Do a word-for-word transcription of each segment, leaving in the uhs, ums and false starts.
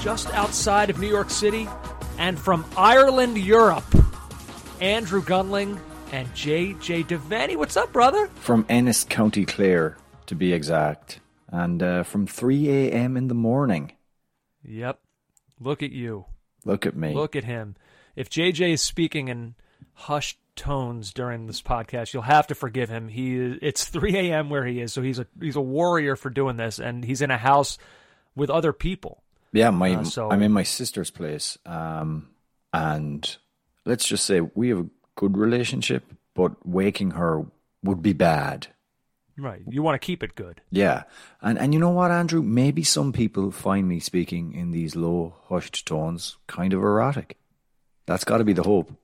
just outside of New York City and from Ireland, Europe. Andrew Gundling and J J. Devaney. What's up, brother? From Ennis County Clare, to be exact. And uh, from three a.m. in the morning. Yep. Look at you. Look at me. Look at him. If J J is speaking in hushed tones during this podcast, you'll have to forgive him. He It's three a.m. where he is, so he's a he's a warrior for doing this, and he's in a house with other people. Yeah, my uh, so. I'm in my sister's place, um, and let's just say we have a good relationship, but waking her would be bad. Right, you want to keep it good. Yeah, and and you know what, Andrew? Maybe some people find me speaking in these low, hushed tones kind of erratic. That's got to be the hope.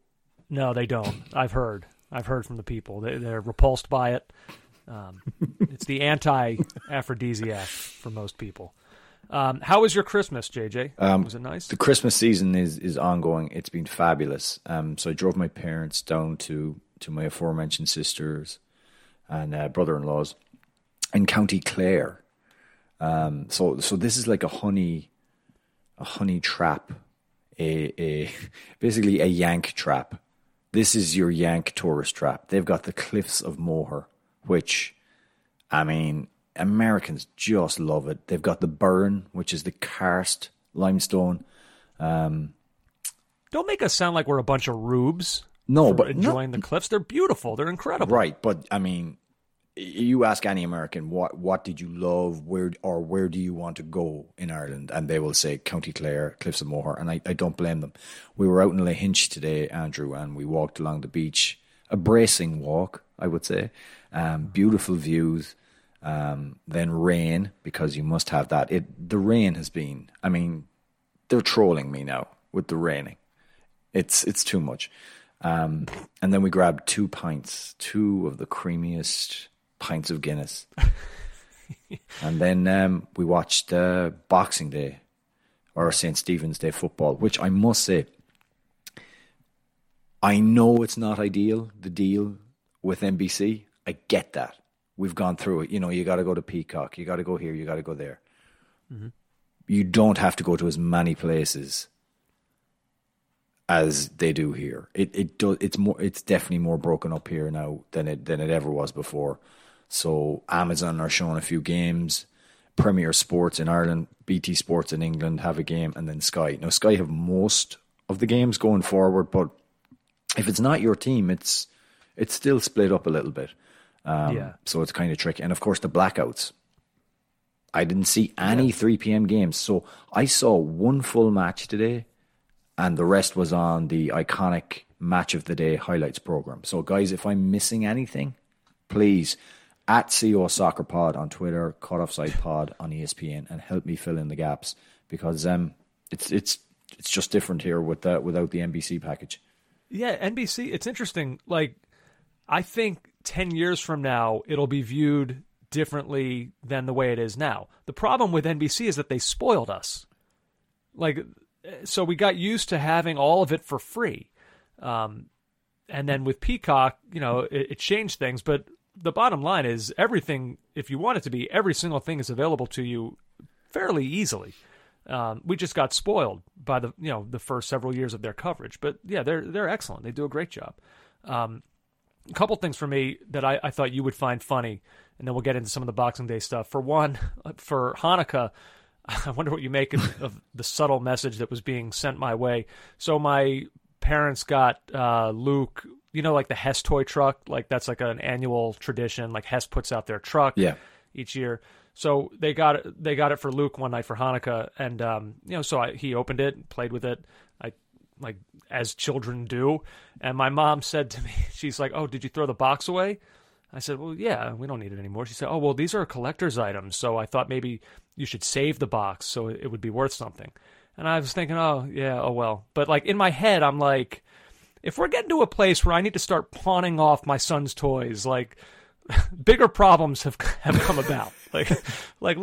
No, they don't. I've heard. I've heard from the people. They, they're repulsed by it. Um, it's the anti-aphrodisiac for most people. Um, how was your Christmas, J J? Um, was it nice? The Christmas season is, is ongoing. It's been fabulous. Um, so I drove my parents down to, to my aforementioned sisters and uh, brother-in-laws in County Clare. Um, so so this is like a honey a honey trap, a a basically a yank trap. This is your yank tourist trap. They've got the Cliffs of Moher, which, I mean, Americans just love it. They've got the burn, which is the karst limestone. Um, Don't make us sound like we're a bunch of rubes. No, but enjoying not, the cliffs, they're beautiful. They're incredible. Right, but I mean, you ask any American, what what did you love, where or where do you want to go in Ireland, and they will say County Clare, Cliffs of Moher, and I, I don't blame them. We were out in Lahinch today, Andrew, and we walked along the beach, a bracing walk, I would say. Um, beautiful views. Um, then rain, because you must have that. It the rain has been, I mean, they're trolling me now with the raining. It's it's too much. Um, and then we grabbed two pints, two of the creamiest pints of Guinness. And then um, we watched uh, Boxing Day or Saint Stephen's Day football, which I must say, I know it's not ideal, the deal with N B C. I get that. We've gone through it. You know, you got to go to Peacock. You got to go here. You got to go there. Mm-hmm. You don't have to go to as many places as they do here. It it does. It's more. It's definitely more broken up here now than it than it ever was before. So Amazon are showing a few games. Premier Sports in Ireland, B T Sports in England have a game, and then Sky. Now Sky have most of the games going forward, but if it's not your team, it's it's still split up a little bit. Um, yeah. So it's kind of tricky. And of course, the blackouts. I didn't see any yeah. three p.m. games. So I saw one full match today, and the rest was on the iconic Match of the Day highlights program. So, guys, if I'm missing anything, please, at COSoccerPod on Twitter, Caught Offside Pod on E S P N, and help me fill in the gaps, because um, it's it's it's just different here with that, without the N B C package. Yeah, N B C, it's interesting. Like, I think ten years from now, it'll be viewed differently than the way it is now. The problem with N B C is that they spoiled us. Like, so we got used to having all of it for free. Um, and then with Peacock, you know, it, it changed things. But the bottom line is everything, if you want it to be, every single thing is available to you fairly easily. Um, we just got spoiled by the, you know, the first several years of their coverage. But yeah, they're, they're excellent. They do a great job. Um, A couple things for me that I, I thought you would find funny, and then we'll get into some of the Boxing Day stuff. For one, for Hanukkah, I wonder what you make of, of the subtle message that was being sent my way. So my parents got uh, Luke, you know, like the Hess toy truck. Like that's like an annual tradition. Like Hess puts out their truck yeah. each year. So they got it, they got it for Luke one night for Hanukkah, and um, you know, so I, he opened it, played with it, I like as children do. And my mom said to me, she's like, "Oh, did you throw the box away?" I said, "Well, yeah, we don't need it anymore." She said, "Oh, well, these are collector's items, so I thought maybe you should save the box so it would be worth something." And I was thinking, "Oh, yeah, oh well," but like in my head, I'm like, if we're getting to a place where I need to start pawning off my son's toys, like, bigger problems have have come about, like like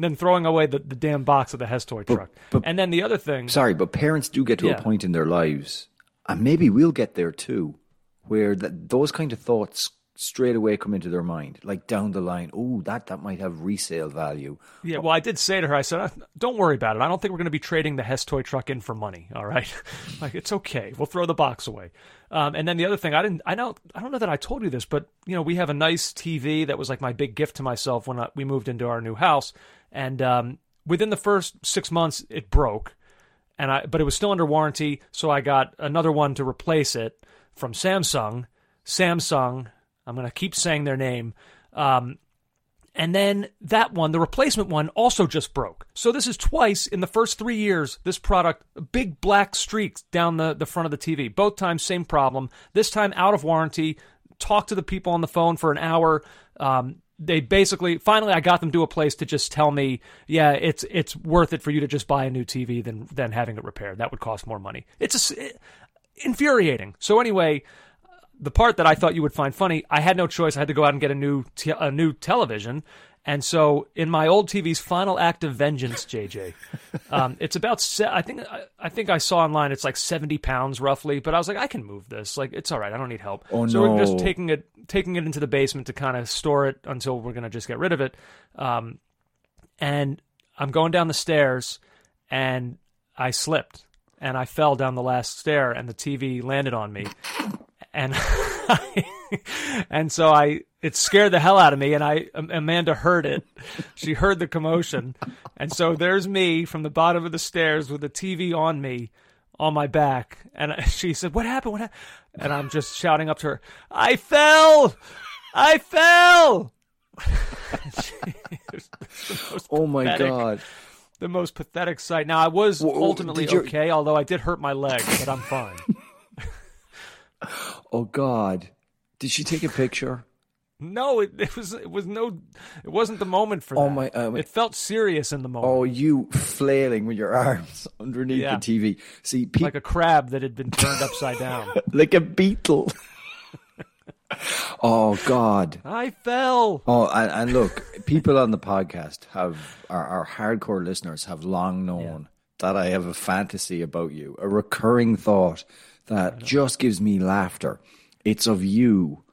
than throwing away the, the damn box of the Hess toy truck. But, but, and then the other thing, sorry, but parents do get to yeah. a point in their lives, and maybe we'll get there too, where th- those kind of thoughts straight away come into their mind, like down the line. Oh, that that might have resale value. Yeah, well, I did say to her, I said, "Don't worry about it. I don't think we're going to be trading the Hess toy truck in for money. All right, like it's okay. We'll throw the box away." Um, and then the other thing, I didn't, I don't, I don't know that I told you this, but you know, we have a nice T V that was like my big gift to myself when I, we moved into our new house, and um, within the first six months, it broke, and I, but it was still under warranty, so I got another one to replace it from Samsung. Samsung. I'm going to keep saying their name. Um, and then that one, the replacement one, also just broke. So this is twice in the first three years, this product, big black streaks down the, the front of the T V. Both times, same problem. This time, out of warranty. Talked to the people on the phone for an hour. Um, they basically, finally, I got them to a place to just tell me, yeah, it's it's worth it for you to just buy a new T V than, than having it repaired. That would cost more money. It's a, it, infuriating. So anyway... The part that I thought you would find funny, I had no choice. I had to go out and get a new te- a new television. And so in my old T V's final act of vengeance, J J, um, it's about, se- I think I, I think I saw online, it's like seventy pounds roughly. But I was like, I can move this. Like, it's all right. I don't need help. Oh, so no. We're just taking it taking it into the basement to kind of store it until we're going to just get rid of it. Um, and I'm going down the stairs, and I slipped. And I fell down the last stair, and the T V landed on me. And I, and so I it scared the hell out of me, and I Amanda heard it. She heard the commotion, and so there's me from the bottom of the stairs with the T V on me, on my back. And she said, "What happened? What happened?" And I'm just shouting up to her, "I fell! I fell!" Oh my pathetic. God. The most pathetic sight. Now I was whoa, ultimately you... okay, although I did hurt my leg, but I'm fine. Oh God! Did she take a picture? No, it, it was it was no, it wasn't the moment for oh that. My! Um, it felt serious in the moment. Oh, you flailing with your arms underneath yeah. the T V. See, pe- like a crab that had been turned upside down, like a beetle. Oh God! I fell. Oh, and, and look, people on the podcast have our, our hardcore listeners have long known yeah. that I have a fantasy about you, a recurring thought. That just gives me laughter. It's of you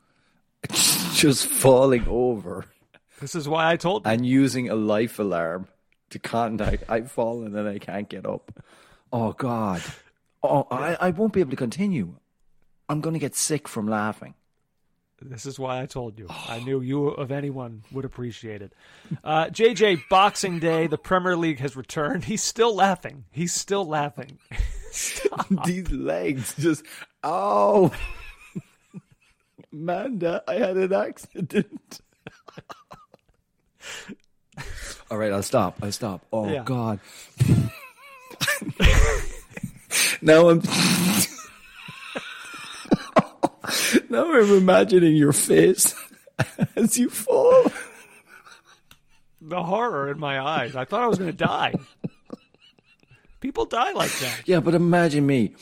just falling over. This is why I told you. And using a life alarm to contact. I've fallen and I can't get up. Oh, God. Oh, I, I won't be able to continue. I'm going to get sick from laughing. This is why I told you. I knew you, of anyone, would appreciate it. Uh, J J, Boxing Day, the Premier League has returned. He's still laughing. He's still laughing. Stop. These legs just, oh, Amanda, I had an accident. All right, I'll stop. I'll stop. Oh, yeah. God. Now I'm... Now I'm imagining your face as you fall. The horror in my eyes. I thought I was going to die. People die like that. Yeah, but imagine me.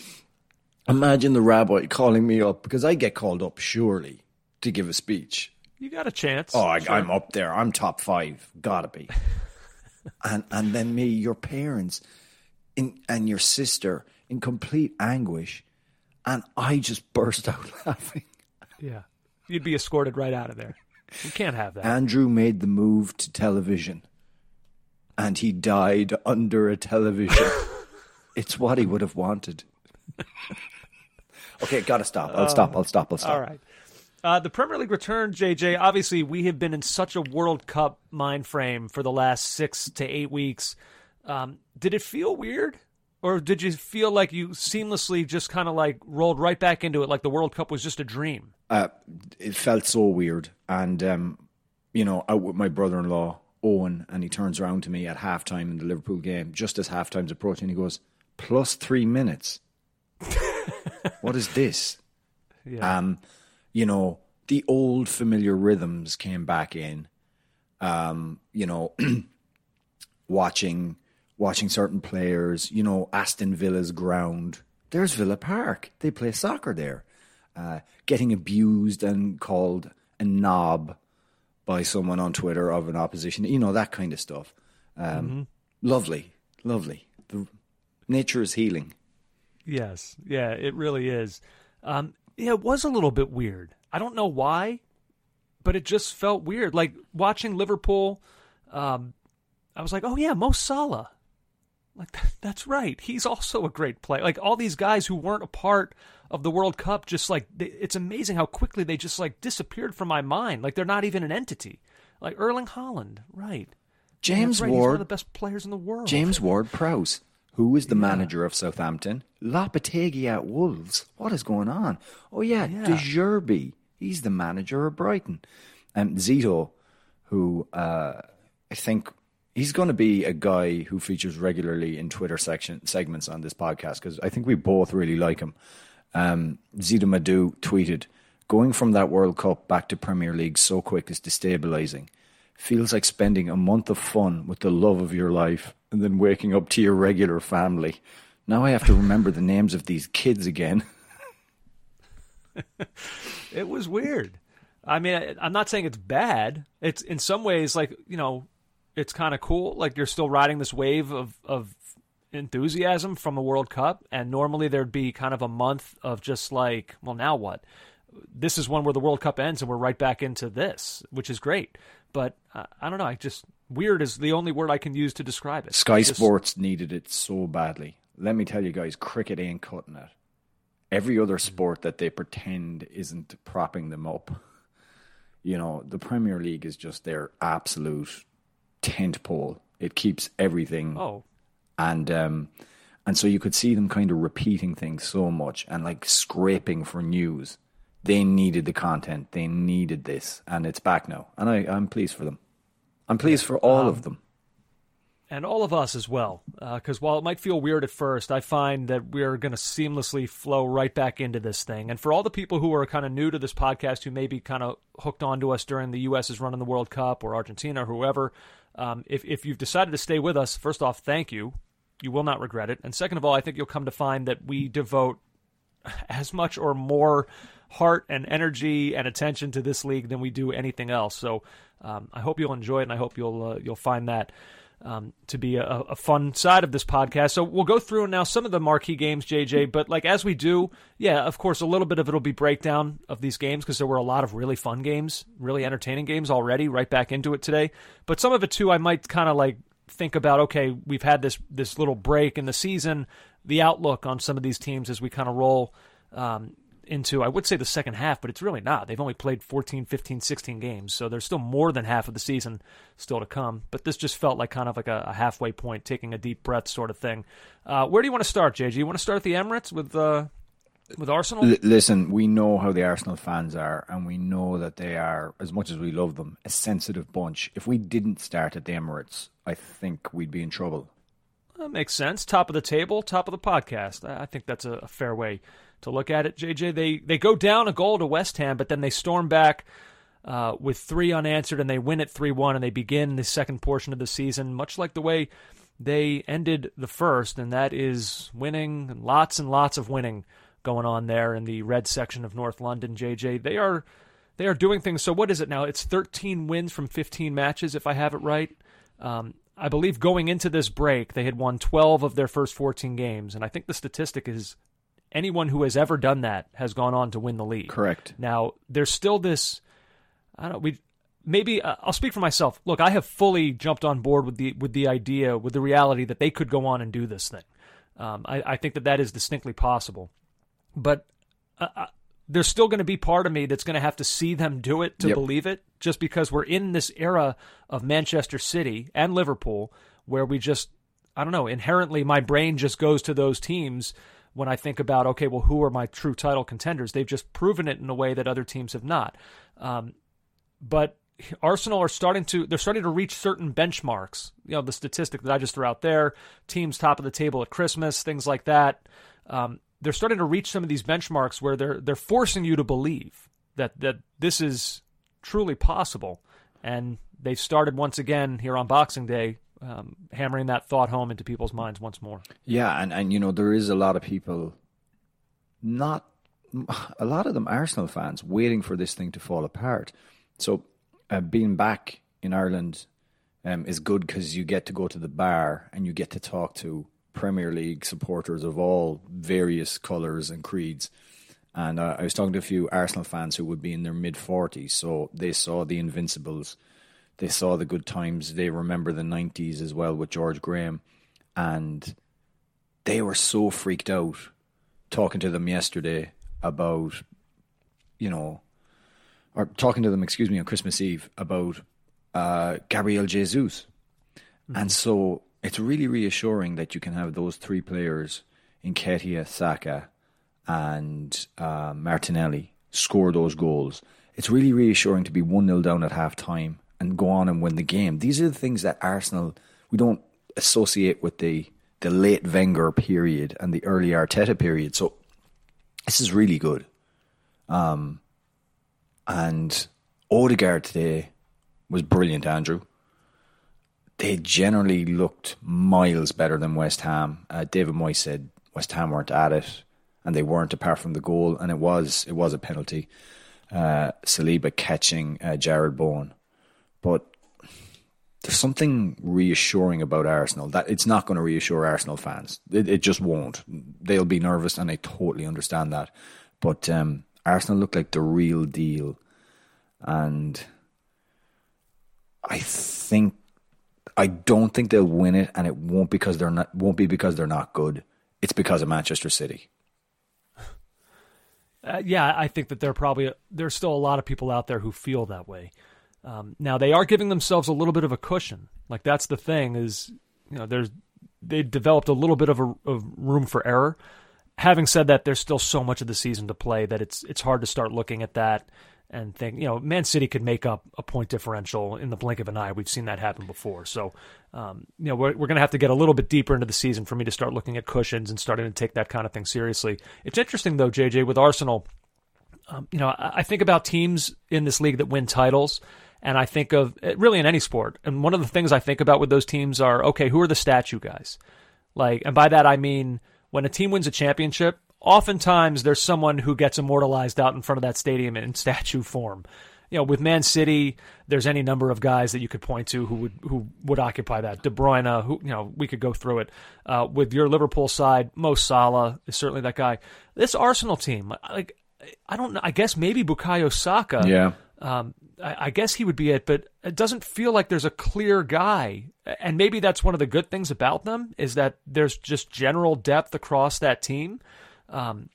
Imagine the rabbi calling me up, because I get called up, surely, to give a speech. You got a chance. Oh, I, sure. I'm up there. I'm top five. Gotta be. and and then me, your parents, in, and your sister in complete anguish, and I just burst out laughing. Yeah. You'd be escorted right out of there. You can't have that. Andrew made the move to television, and he died under a television. It's what he would have wanted. Okay, got to stop. I'll um, stop. I'll stop. I'll stop. All right. Uh, the Premier League returned, J J. Obviously, we have been in such a World Cup mind frame for the last six to eight weeks. Um, did it feel weird? Or did you feel like you seamlessly just kind of like rolled right back into it, like the World Cup was just a dream? Uh, it felt so weird. And, um, you know, out with my brother-in-law Owen, and he turns around to me at halftime in the Liverpool game, just as halftime's approaching, he goes, plus three minutes. What is this? Yeah. Um, you know, the old familiar rhythms came back in. Um, you know, watching watching certain players, you know, Aston Villa's ground. There's Villa Park. They play soccer there. Uh, getting abused and called a knob by someone on Twitter of an opposition, you know, that kind of stuff. Um, mm-hmm. Lovely, lovely. The, nature is healing. Yes, yeah, it really is. Um, yeah, it was a little bit weird. I don't know why, but it just felt weird. Like watching Liverpool, um, I was like, oh yeah, Mo Salah. Like, that's right. He's also a great player. Like, all these guys who weren't a part of the World Cup, just like, they, it's amazing how quickly they just like disappeared from my mind. Like, they're not even an entity. Like, Erling Haaland, right. James right. Ward. He's one of the best players in the world. James Ward-Prowse, who is the yeah. manager of Southampton. Lopetegui at Wolves. What is going on? Oh, yeah, yeah. De Zerbi. He's the manager of Brighton. And um, Zito, who uh, I think... he's going to be a guy who features regularly in Twitter section segments on this podcast because I think we both really like him. Um, Zito Madou tweeted, going from that World Cup back to Premier League so quick is destabilizing. Feels like spending a month of fun with the love of your life and then waking up to your regular family. Now I have to remember the names of these kids again. It was weird. I mean, I'm not saying it's bad. It's in some ways like, you know, it's kind of cool. Like, you're still riding this wave of, of enthusiasm from a World Cup. And normally there'd be kind of a month of just like, well, now what? This is one where the World Cup ends and we're right back into this, which is great. But uh, I don't know. I just, weird is the only word I can use to describe it. Sky just, Sports needed it so badly. Let me tell you guys, cricket ain't cutting it. Every other sport that they pretend isn't propping them up. You know, the Premier League is just their absolute tent pole. It keeps everything. Oh, and um, and so you could see them kind of repeating things so much and like scraping for news. They needed the content. They needed this, and it's back now. And I, I'm pleased for them. I'm pleased for all um, of them, and all of us as well. Because uh, while it might feel weird at first, I find that we're going to seamlessly flow right back into this thing. And for all the people who are kind of new to this podcast, who may be kind of hooked onto us during the U S's run in the World Cup or Argentina or whoever. Um, if, if you've decided to stay with us, first off, thank you. You will not regret it. And second of all, I think you'll come to find that we devote as much or more heart and energy and attention to this league than we do anything else. So um, I hope you'll enjoy it, and I hope you'll uh, you'll find that um, to be a, a fun side of this podcast. So we'll go through now some of the marquee games, J J. But like as we do, yeah, of course, a little bit of it will be breakdown of these games because there were a lot of really fun games, really entertaining games already, right back into it today. But some of it, too, I might kind of like think about, okay, we've had this this little break in the season, the outlook on some of these teams as we kind of roll um, into, I would say the second half, but it's really not. They've only played fourteen, fifteen, sixteen games, so there's still more than half of the season still to come. But this just felt like kind of like a, a halfway point, taking a deep breath sort of thing. Uh, where do you want to start, J J? You want to start at the Emirates with uh, with Arsenal? L- listen, we know how the Arsenal fans are, and we know that they are, as much as we love them, a sensitive bunch. If we didn't start at the Emirates, I think we'd be in trouble. That makes sense. Top of the table, top of the podcast. I think that's a, a fair way to look at it, J J. They they go down a goal to West Ham, but then they storm back uh, with three unanswered, and they win it three one, and they begin the second portion of the season, much like the way they ended the first, and that is winning, lots and lots of winning going on there in the red section of North London, J J. They are they are doing things. So what is it now? It's thirteen wins from fifteen matches, if I have it right. Um, I believe going into this break, they had won twelve of their first fourteen games, and I think the statistic is anyone who has ever done that has gone on to win the league. Correct. Now, there's still this, I don't know, we maybe uh, I'll speak for myself. Look, I have fully jumped on board with the with the idea, with the reality that they could go on and do this thing. Um, I, I think that that is distinctly possible. But uh, uh, there's still going to be part of me that's going to have to see them do it to yep. believe it, just because we're in this era of Manchester City and Liverpool where we just, I don't know, inherently my brain just goes to those teams when I think about, okay, well, who are my true title contenders? They've just proven it in a way that other teams have not. Um, but Arsenal are starting to they're starting to reach certain benchmarks. You know, the statistic that I just threw out there, teams top of the table at Christmas, things like that. Um, they're starting to reach some of these benchmarks where they're they're forcing you to believe that that this is truly possible. And they've started once again here on Boxing Day, um, hammering that thought home into people's minds once more. Yeah, and, and you know, there is a lot of people, not a lot of them Arsenal fans, waiting for this thing to fall apart. So uh, being back in Ireland um, is good because you get to go to the bar and you get to talk to Premier League supporters of all various colours and creeds. And uh, I was talking to a few Arsenal fans who would be in their mid-forties, so they saw the Invincibles, they saw the good times, they remember the nineties as well with George Graham, and they were so freaked out talking to them yesterday about, you know, or talking to them, excuse me, on Christmas Eve about uh, Gabriel Jesus. Mm-hmm. And so it's really reassuring that you can have those three players, Nketiah, Saka, and uh, Martinelli, score those goals. It's really reassuring to be one nil down at halftime and go on and win the game. These are the things that Arsenal, we don't associate with the, the late Wenger period and the early Arteta period. So this is really good. Um, and Odegaard today was brilliant, Andrew. They generally looked miles better than West Ham. Uh, David Moyes said West Ham weren't at it. And they weren't, apart from the goal, and it was it was a penalty. Uh, Saliba catching uh, Jared Bowen, but there's something reassuring about Arsenal that it's not going to reassure Arsenal fans. It, it just won't. They'll be nervous, and I totally understand that. But um, Arsenal looked like the real deal, and I think I don't think they'll win it, and it won't because they're not won't be because they're not good. It's because of Manchester City. Uh, yeah, I think that there probably there's still a lot of people out there who feel that way. Um, now they are giving themselves a little bit of a cushion. Like that's the thing is, you know, there's they developed a little bit of a of room for error. Having said that, there's still so much of the season to play that it's it's hard to start looking at that and think, you know, Man City could make up a point differential in the blink of an eye. We've seen that happen before. So, um, you know, we're we're going to have to get a little bit deeper into the season for me to start looking at cushions and starting to take that kind of thing seriously. It's interesting though, J J, with Arsenal. Um, you know, I, I think about teams in this league that win titles, and I think of really in any sport. And one of the things I think about with those teams are, okay, who are the statue guys? Like, and by that I mean, when a team wins a championship, oftentimes there's someone who gets immortalized out in front of that stadium in statue form. You know, with Man City, there's any number of guys that you could point to who would who would occupy that. De Bruyne, who, you know, we could go through it. Uh, with your Liverpool side, Mo Salah is certainly that guy. This Arsenal team, like, I don't know. I guess maybe Bukayo Saka. Yeah. Um, I, I guess he would be it, but it doesn't feel like there's a clear guy. And maybe that's one of the good things about them is that there's just general depth across that team. Um,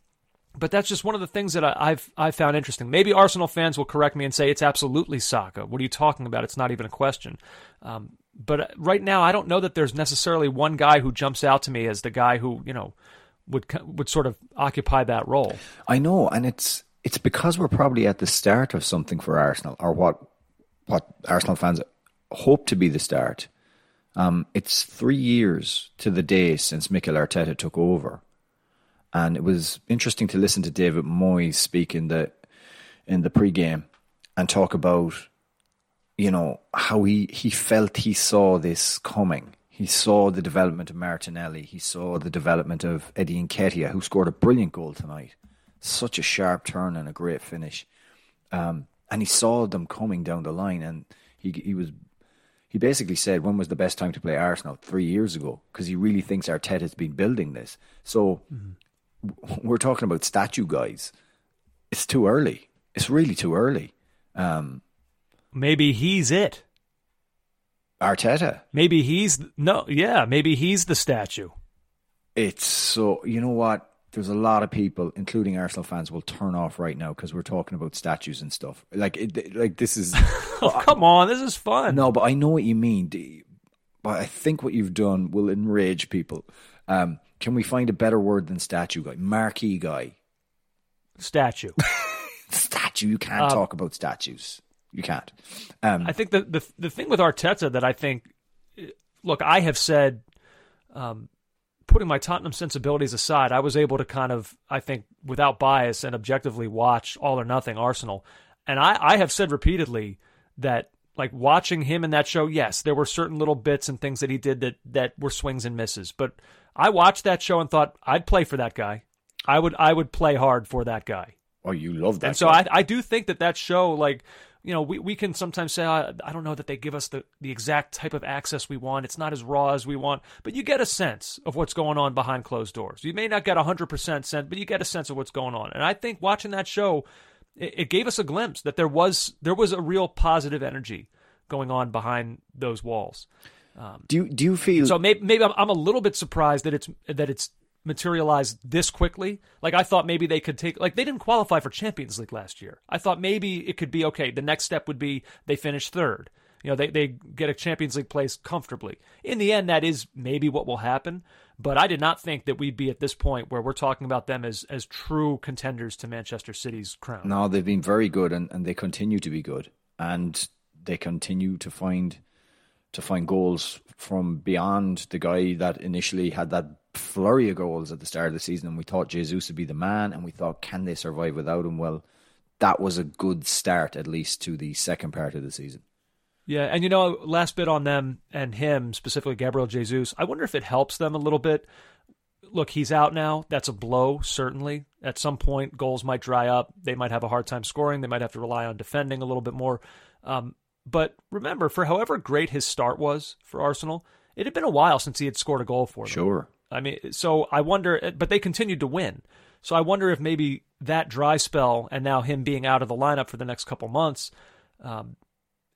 but that's just one of the things that I, I've I've found interesting. Maybe Arsenal fans will correct me and say it's absolutely Saka. What are you talking about? It's not even a question. Um, but right now, I don't know that there's necessarily one guy who jumps out to me as the guy who, you know, would would sort of occupy that role. I know, and it's it's because we're probably at the start of something for Arsenal, or what what Arsenal fans hope to be the start. Um, it's three years to the day since Mikel Arteta took over. And it was interesting to listen to David Moyes speak in the in the pregame and talk about, you know, how he, he felt he saw this coming. He saw the development of Martinelli. He saw the development of Eddie Nketiah, who scored a brilliant goal tonight. Such a sharp turn and a great finish. Um, and he saw them coming down the line. And he he was he basically said, when was the best time to play Arsenal? Three years ago. Because he really thinks Arteta's been building this. So... Mm-hmm. We're talking about statue guys. It's too early. It's really too early. Um, maybe he's it. Arteta. Maybe he's no. Yeah, maybe he's the statue. It's so you know what? There's a lot of people, including Arsenal fans, will turn off right now because we're talking about statues and stuff. Like, it, like this is. oh, come on, this is fun. No, but I know what you mean. But I think what you've done will enrage people. Um, can we find a better word than statue guy? Marquee guy. Statue. Statue. You can't um, talk about statues. You can't. Um, I think the, the the thing with Arteta that I think, look, I have said, um, putting my Tottenham sensibilities aside, I was able to kind of, I think, without bias and objectively watch all or nothing Arsenal. And I, I have said repeatedly that, like, watching him in that show, yes, there were certain little bits and things that he did that, that were swings and misses. But I watched that show and thought, I'd play for that guy. I would I would play hard for that guy. Oh, you love that. And so I, I do think that that show, like, you know, we, we can sometimes say, I, I don't know that they give us the, the exact type of access we want. It's not as raw as we want. But you get a sense of what's going on behind closed doors. You may not get one hundred percent sense, but you get a sense of what's going on. And I think watching that show, it, it gave us a glimpse that there was there was a real positive energy going on behind those walls. Um, do, do you feel... So maybe, maybe I'm, I'm a little bit surprised that it's that it's... materialized this quickly. Like, I thought maybe they could take, like, they didn't qualify for Champions League last year. I thought maybe it could be, okay, the next step would be they finish third. You know, they, they get a Champions League place comfortably. In the end, that is maybe what will happen, but I did not think that we'd be at this point where we're talking about them as as true contenders to Manchester City's crown. No, they've been very good, and, and they continue to be good, and they continue to find to find goals from beyond the guy that initially had that flurry of goals at the start of the season, and we thought Jesus would be the man, and we thought, can they survive without him? Well, that was a good start, at least, to the second part of the season. Yeah, and you know, last bit on them and him, specifically Gabriel Jesus, I wonder if it helps them a little bit. Look, he's out now. That's a blow, certainly. At some point, goals might dry up. They might have a hard time scoring. They might have to rely on defending a little bit more. Um, but remember, for however great his start was for Arsenal, it had been a while since he had scored a goal for them. Sure. I mean, so I wonder, but they continued to win. So I wonder if maybe that dry spell and now him being out of the lineup for the next couple months, um,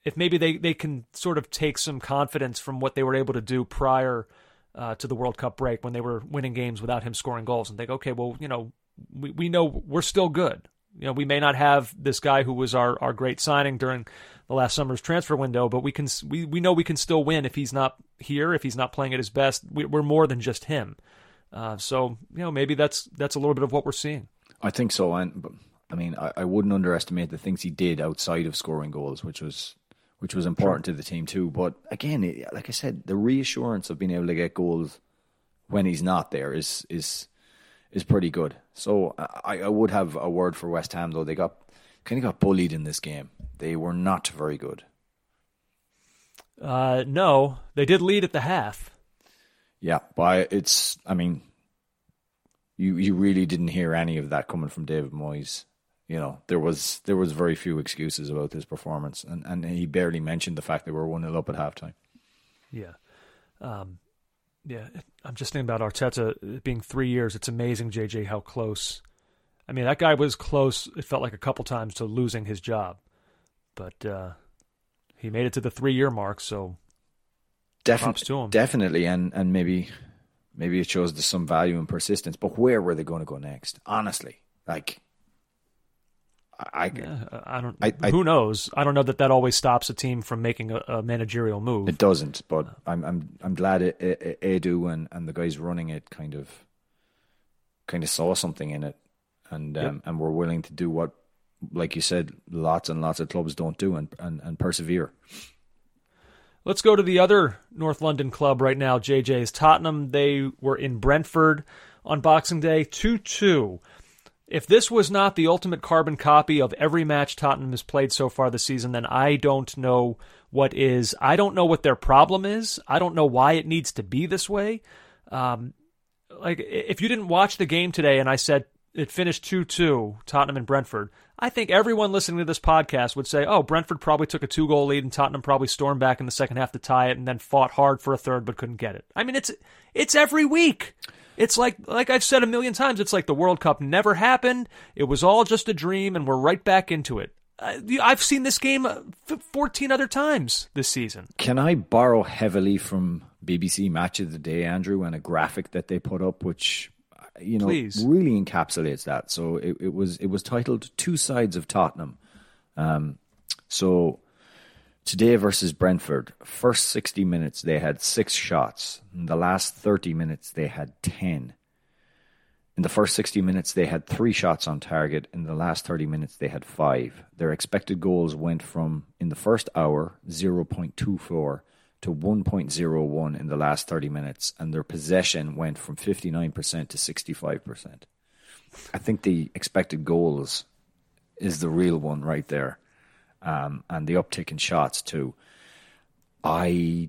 if maybe they, they can sort of take some confidence from what they were able to do prior uh, to the World Cup break when they were winning games without him scoring goals and think, okay, well, you know, we, we know we're still good. You know, we may not have this guy who was our, our great signing during the last summer's transfer window, but we can we, we know we can still win if he's not here, if he's not playing at his best. We, we're more than just him. Uh, so, you know, maybe that's that's a little bit of what we're seeing. I think so. And I mean, I, I wouldn't underestimate the things he did outside of scoring goals, which was which was important to the team too. But again, it, like I said, the reassurance of being able to get goals when he's not there is is. is pretty good. So I, I would have a word for West Ham, though. They got kind of got bullied in this game. They were not very good. Uh, no, they did lead at the half. Yeah, but it's, I mean, you you really didn't hear any of that coming from David Moyes. You know, there was there was very few excuses about this performance, and, and he barely mentioned the fact they were one nil up at halftime. Yeah. Um Yeah, I'm just thinking about Arteta being three years. It's amazing, J J, how close. I mean, that guy was close, it felt like, a couple times to losing his job. But uh, he made it to the three-year mark, so Defin- props to him. Definitely, and, and maybe maybe it shows there's some value in persistence. But where were they going to go next? Honestly, like... I, yeah, I don't. I, I, who knows? I don't know that that always stops a team from making a, a managerial move. It doesn't, but I'm I'm I'm glad it, it, it, Edu and, and the guys running it kind of kind of saw something in it, and um, yep. and were willing to do what, like you said, lots and lots of clubs don't do, and, and, and persevere. Let's go to the other North London club right now. J J's Tottenham. They were in Brentford on Boxing Day, two two. If this was not the ultimate carbon copy of every match Tottenham has played so far this season, then I don't know what is. I don't know what their problem is. I don't know why it needs to be this way. Um, like, if you didn't watch the game today and I said it finished two two, Tottenham and Brentford, I think everyone listening to this podcast would say, oh, Brentford probably took a two-goal lead and Tottenham probably stormed back in the second half to tie it and then fought hard for a third but couldn't get it. I mean, it's it's every week. It's like, like I've said a million times, it's like the World Cup never happened. It was all just a dream, and we're right back into it. I've seen this game fourteen other times this season. Can I borrow heavily from B B C Match of the Day, Andrew, and a graphic that they put up, which, you know, Please. really encapsulates that? So it, it was it was titled Two Sides of Tottenham. Um, so today versus Brentford, first sixty minutes they had six shots. In the last thirty minutes they had ten. In the first sixty minutes, they had three shots on target. In the last thirty minutes, they had five. Their expected goals went from, in the first hour, zero point two four to one point zero one in the last thirty minutes. And their possession went from fifty-nine percent to sixty-five percent. I think the expected goals is the real one right there. Um, and the uptick in shots too. I...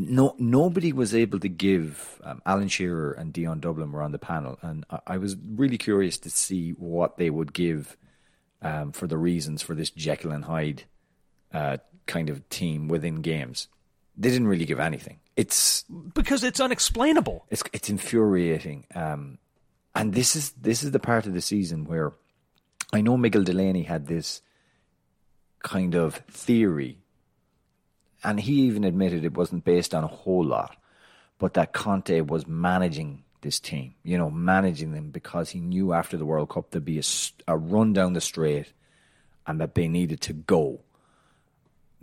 No, nobody was able to give. Um, Alan Shearer and Dion Dublin were on the panel, and I, I was really curious to see what they would give um, for the reasons for this Jekyll and Hyde uh, kind of team within games. They didn't really give anything. It's because it's unexplainable. It's it's infuriating, um, and this is this is the part of the season where I know Mikel Delaney had this kind of theory. And he even admitted it wasn't based on a whole lot, but that Conte was managing this team, you know, managing them because he knew after the World Cup there'd be a, a run down the straight and that they needed to go.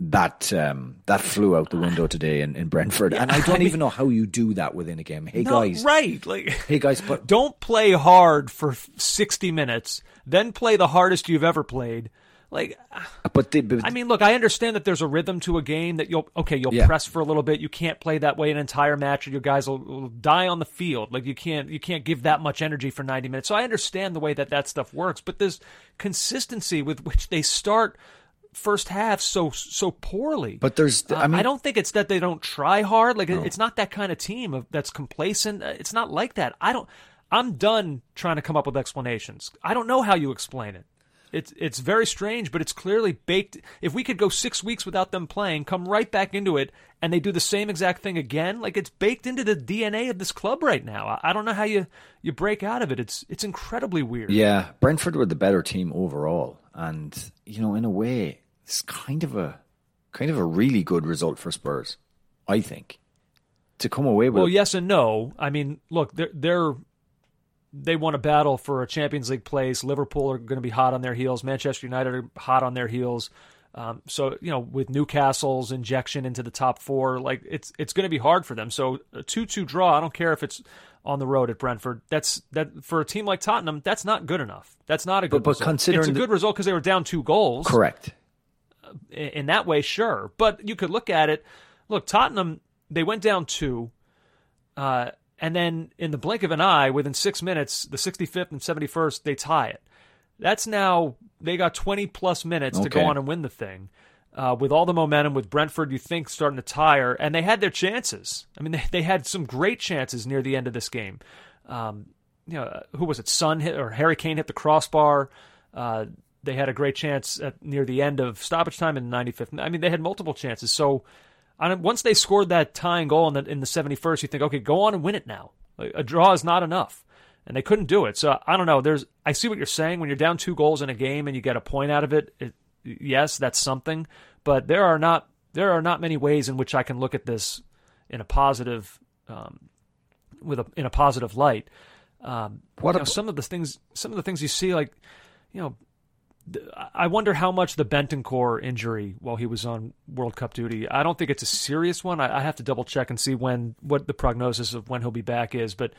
That um, that flew out the window today in, in Brentford. Yeah, and I don't I mean, even know how you do that within a game. Hey, no, guys. Right. Like, hey, guys. But don't play hard for sixty minutes, then play the hardest you've ever played. Like, but, the, but I mean, look, I understand that there's a rhythm to a game that you'll, okay, you'll yeah. press for a little bit. You can't play that way an entire match or your guys will, will die on the field. Like you can't, you can't give that much energy for ninety minutes. So I understand the way that that stuff works, but this consistency with which they start first half so, so poorly. But there's, uh, I mean, I don't think it's that they don't try hard. Like no. It's not that kind of team of, that's complacent. It's not like that. I don't, I'm done trying to come up with explanations. I don't know how you explain it. It's it's very strange, but it's clearly baked. If we could go six weeks without them playing, come right back into it, and they do the same exact thing again, like it's baked into the D N A of this club right now. I, I don't know how you, you break out of it. It's it's incredibly weird. Yeah, Brentford were the better team overall, and you know, in a way, it's kind of a kind of a really good result for Spurs, I think, to come away with. Well, yes and no. I mean, look, they're they're. They want to battle for a Champions League place. Liverpool are going to be hot on their heels. Manchester United are hot on their heels. Um, so, you know, with Newcastle's injection into the top four, like it's it's going to be hard for them. So a two two draw, I don't care if it's on the road at Brentford. That's that for a team like Tottenham, that's not good enough. That's not a good but, result. But considering it's a good the... result because they were down two goals. Correct. In that way, sure. But you could look at it. Look, Tottenham, they went down two. Uh And then in the blink of an eye, within six minutes, the sixty-fifth and seventy-first, they tie it. That's now, they got twenty plus minutes okay. to go on and win the thing. Uh, with all the momentum, with Brentford, you think, starting to tire. And they had their chances. I mean, they, they had some great chances near the end of this game. Um, you know, who was it? Son hit, or Harry Kane hit the crossbar. Uh, they had a great chance at, near the end of stoppage time in the ninety-fifth. I mean, they had multiple chances. So, and once they scored that tying goal in the, in the seventy-first, you think, okay, go on and win it now. Like, a draw is not enough, and they couldn't do it. So I don't know. There's, I see what you're saying. When you're down two goals in a game and you get a point out of it, it yes, that's something. But there are not there are not many ways in which I can look at this in a positive um, with a, in a positive light. Um, what you know, a, some of the things some of the things you see, like you know. I wonder how much the Bentancur injury while he was on World Cup duty. I don't think it's a serious one. I, I have to double check and see when what the prognosis of when he'll be back is. But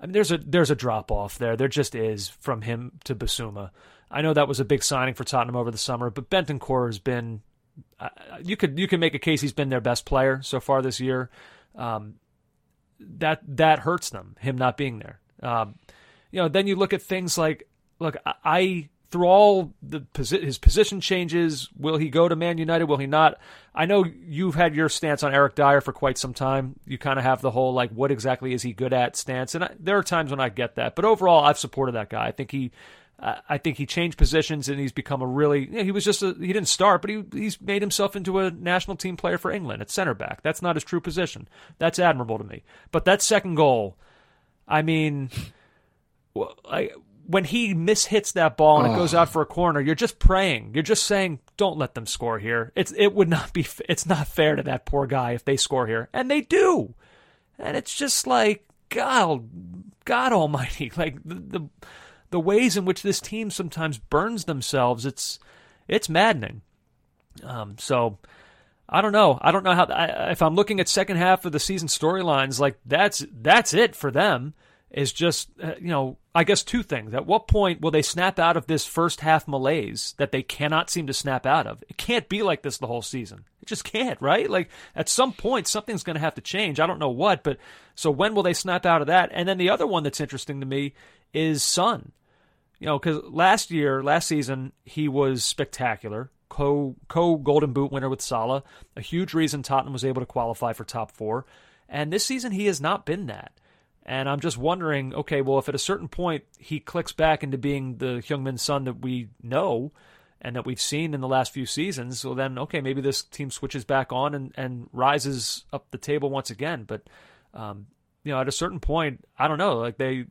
I mean, there's a there's a drop off there. There just is from him to Bissouma. I know that was a big signing for Tottenham over the summer, but Bentancur has been. Uh, you could you can make a case he's been their best player so far this year. Um, that that hurts them. Him not being there. Um, you know. Then you look at things like look I. I Through all the his position changes, will he go to Man United? Will he not? I know you've had your stance on Eric Dier for quite some time. You kind of have the whole, like, what exactly is he good at stance. And I, there are times when I get that. But overall, I've supported that guy. I think he uh, I think he changed positions and he's become a really you – know, he was just a, he didn't start, but he he's made himself into a national team player for England at center back. That's not his true position. That's admirable to me. But that second goal, I mean, well, I – when he mishits that ball and it goes out for a corner, you're just praying. You're just saying, don't let them score here. It's it would not be it's not fair to that poor guy if they score here, and they do. And it's just like God, God Almighty, like the the, the ways in which this team sometimes burns themselves. It's it's maddening. Um, so. I don't know. I don't know how. I, if I'm looking at second half of the season storylines, like that's that's it for them. is just, uh, you know, I guess two things. At what point will they snap out of this first half malaise that they cannot seem to snap out of? It can't be like this the whole season. It just can't, right? Like, at some point, something's going to have to change. I don't know what, but so when will they snap out of that? And then the other one that's interesting to me is Son. You know, because last year, last season, he was spectacular. Co, co Golden Boot winner with Salah. A huge reason Tottenham was able to qualify for top four. And this season, he has not been that. And I'm just wondering, okay, well, if at a certain point he clicks back into being the Heung-min Son that we know and that we've seen in the last few seasons, so then, okay, maybe this team switches back on and, and rises up the table once again. But, um, you know, at a certain point, I don't know, like they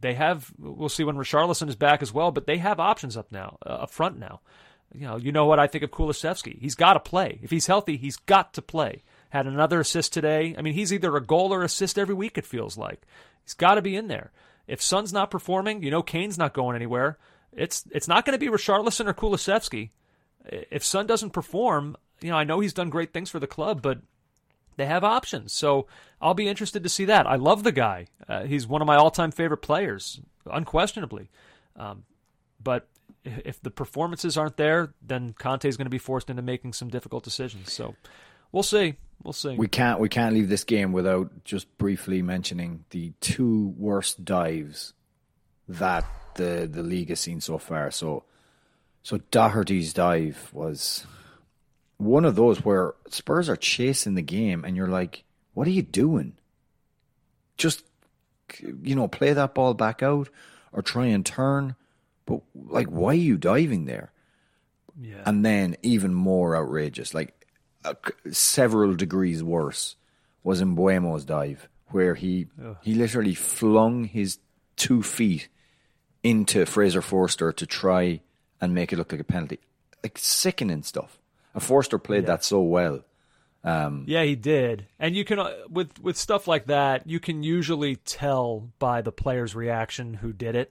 they have, we'll see when Richarlison is back as well, but they have options up now, uh, up front now. You know, you know what I think of Kulusevski. He's got to play. If he's healthy, he's got to play. Had another assist today. I mean, he's either a goal or assist every week, it feels like. He's got to be in there. If Son's not performing, you know Kane's not going anywhere. It's it's not going to be Richarlison or Kulusevski. If Son doesn't perform, you know, I know he's done great things for the club, but they have options. So I'll be interested to see that. I love the guy. Uh, he's one of my all-time favorite players, unquestionably. Um, but if the performances aren't there, then Conte's going to be forced into making some difficult decisions. So we'll see. We'll see. We can't, we can't leave this game without just briefly mentioning the two worst dives that the, the league has seen so far. So, so Doherty's dive was one of those where Spurs are chasing the game and you're like, what are you doing? Just, you know, play that ball back out or try and turn. But like, why are you diving there? Yeah. And then even more outrageous, like, Uh, several degrees worse was Mbeumo's dive, where he Ugh. he literally flung his two feet into Fraser Forster to try and make it look like a penalty. Like, sickening stuff. And Forster played yeah. that so well. Um, yeah, he did. And you can uh, with with stuff like that, you can usually tell by the player's reaction who did it.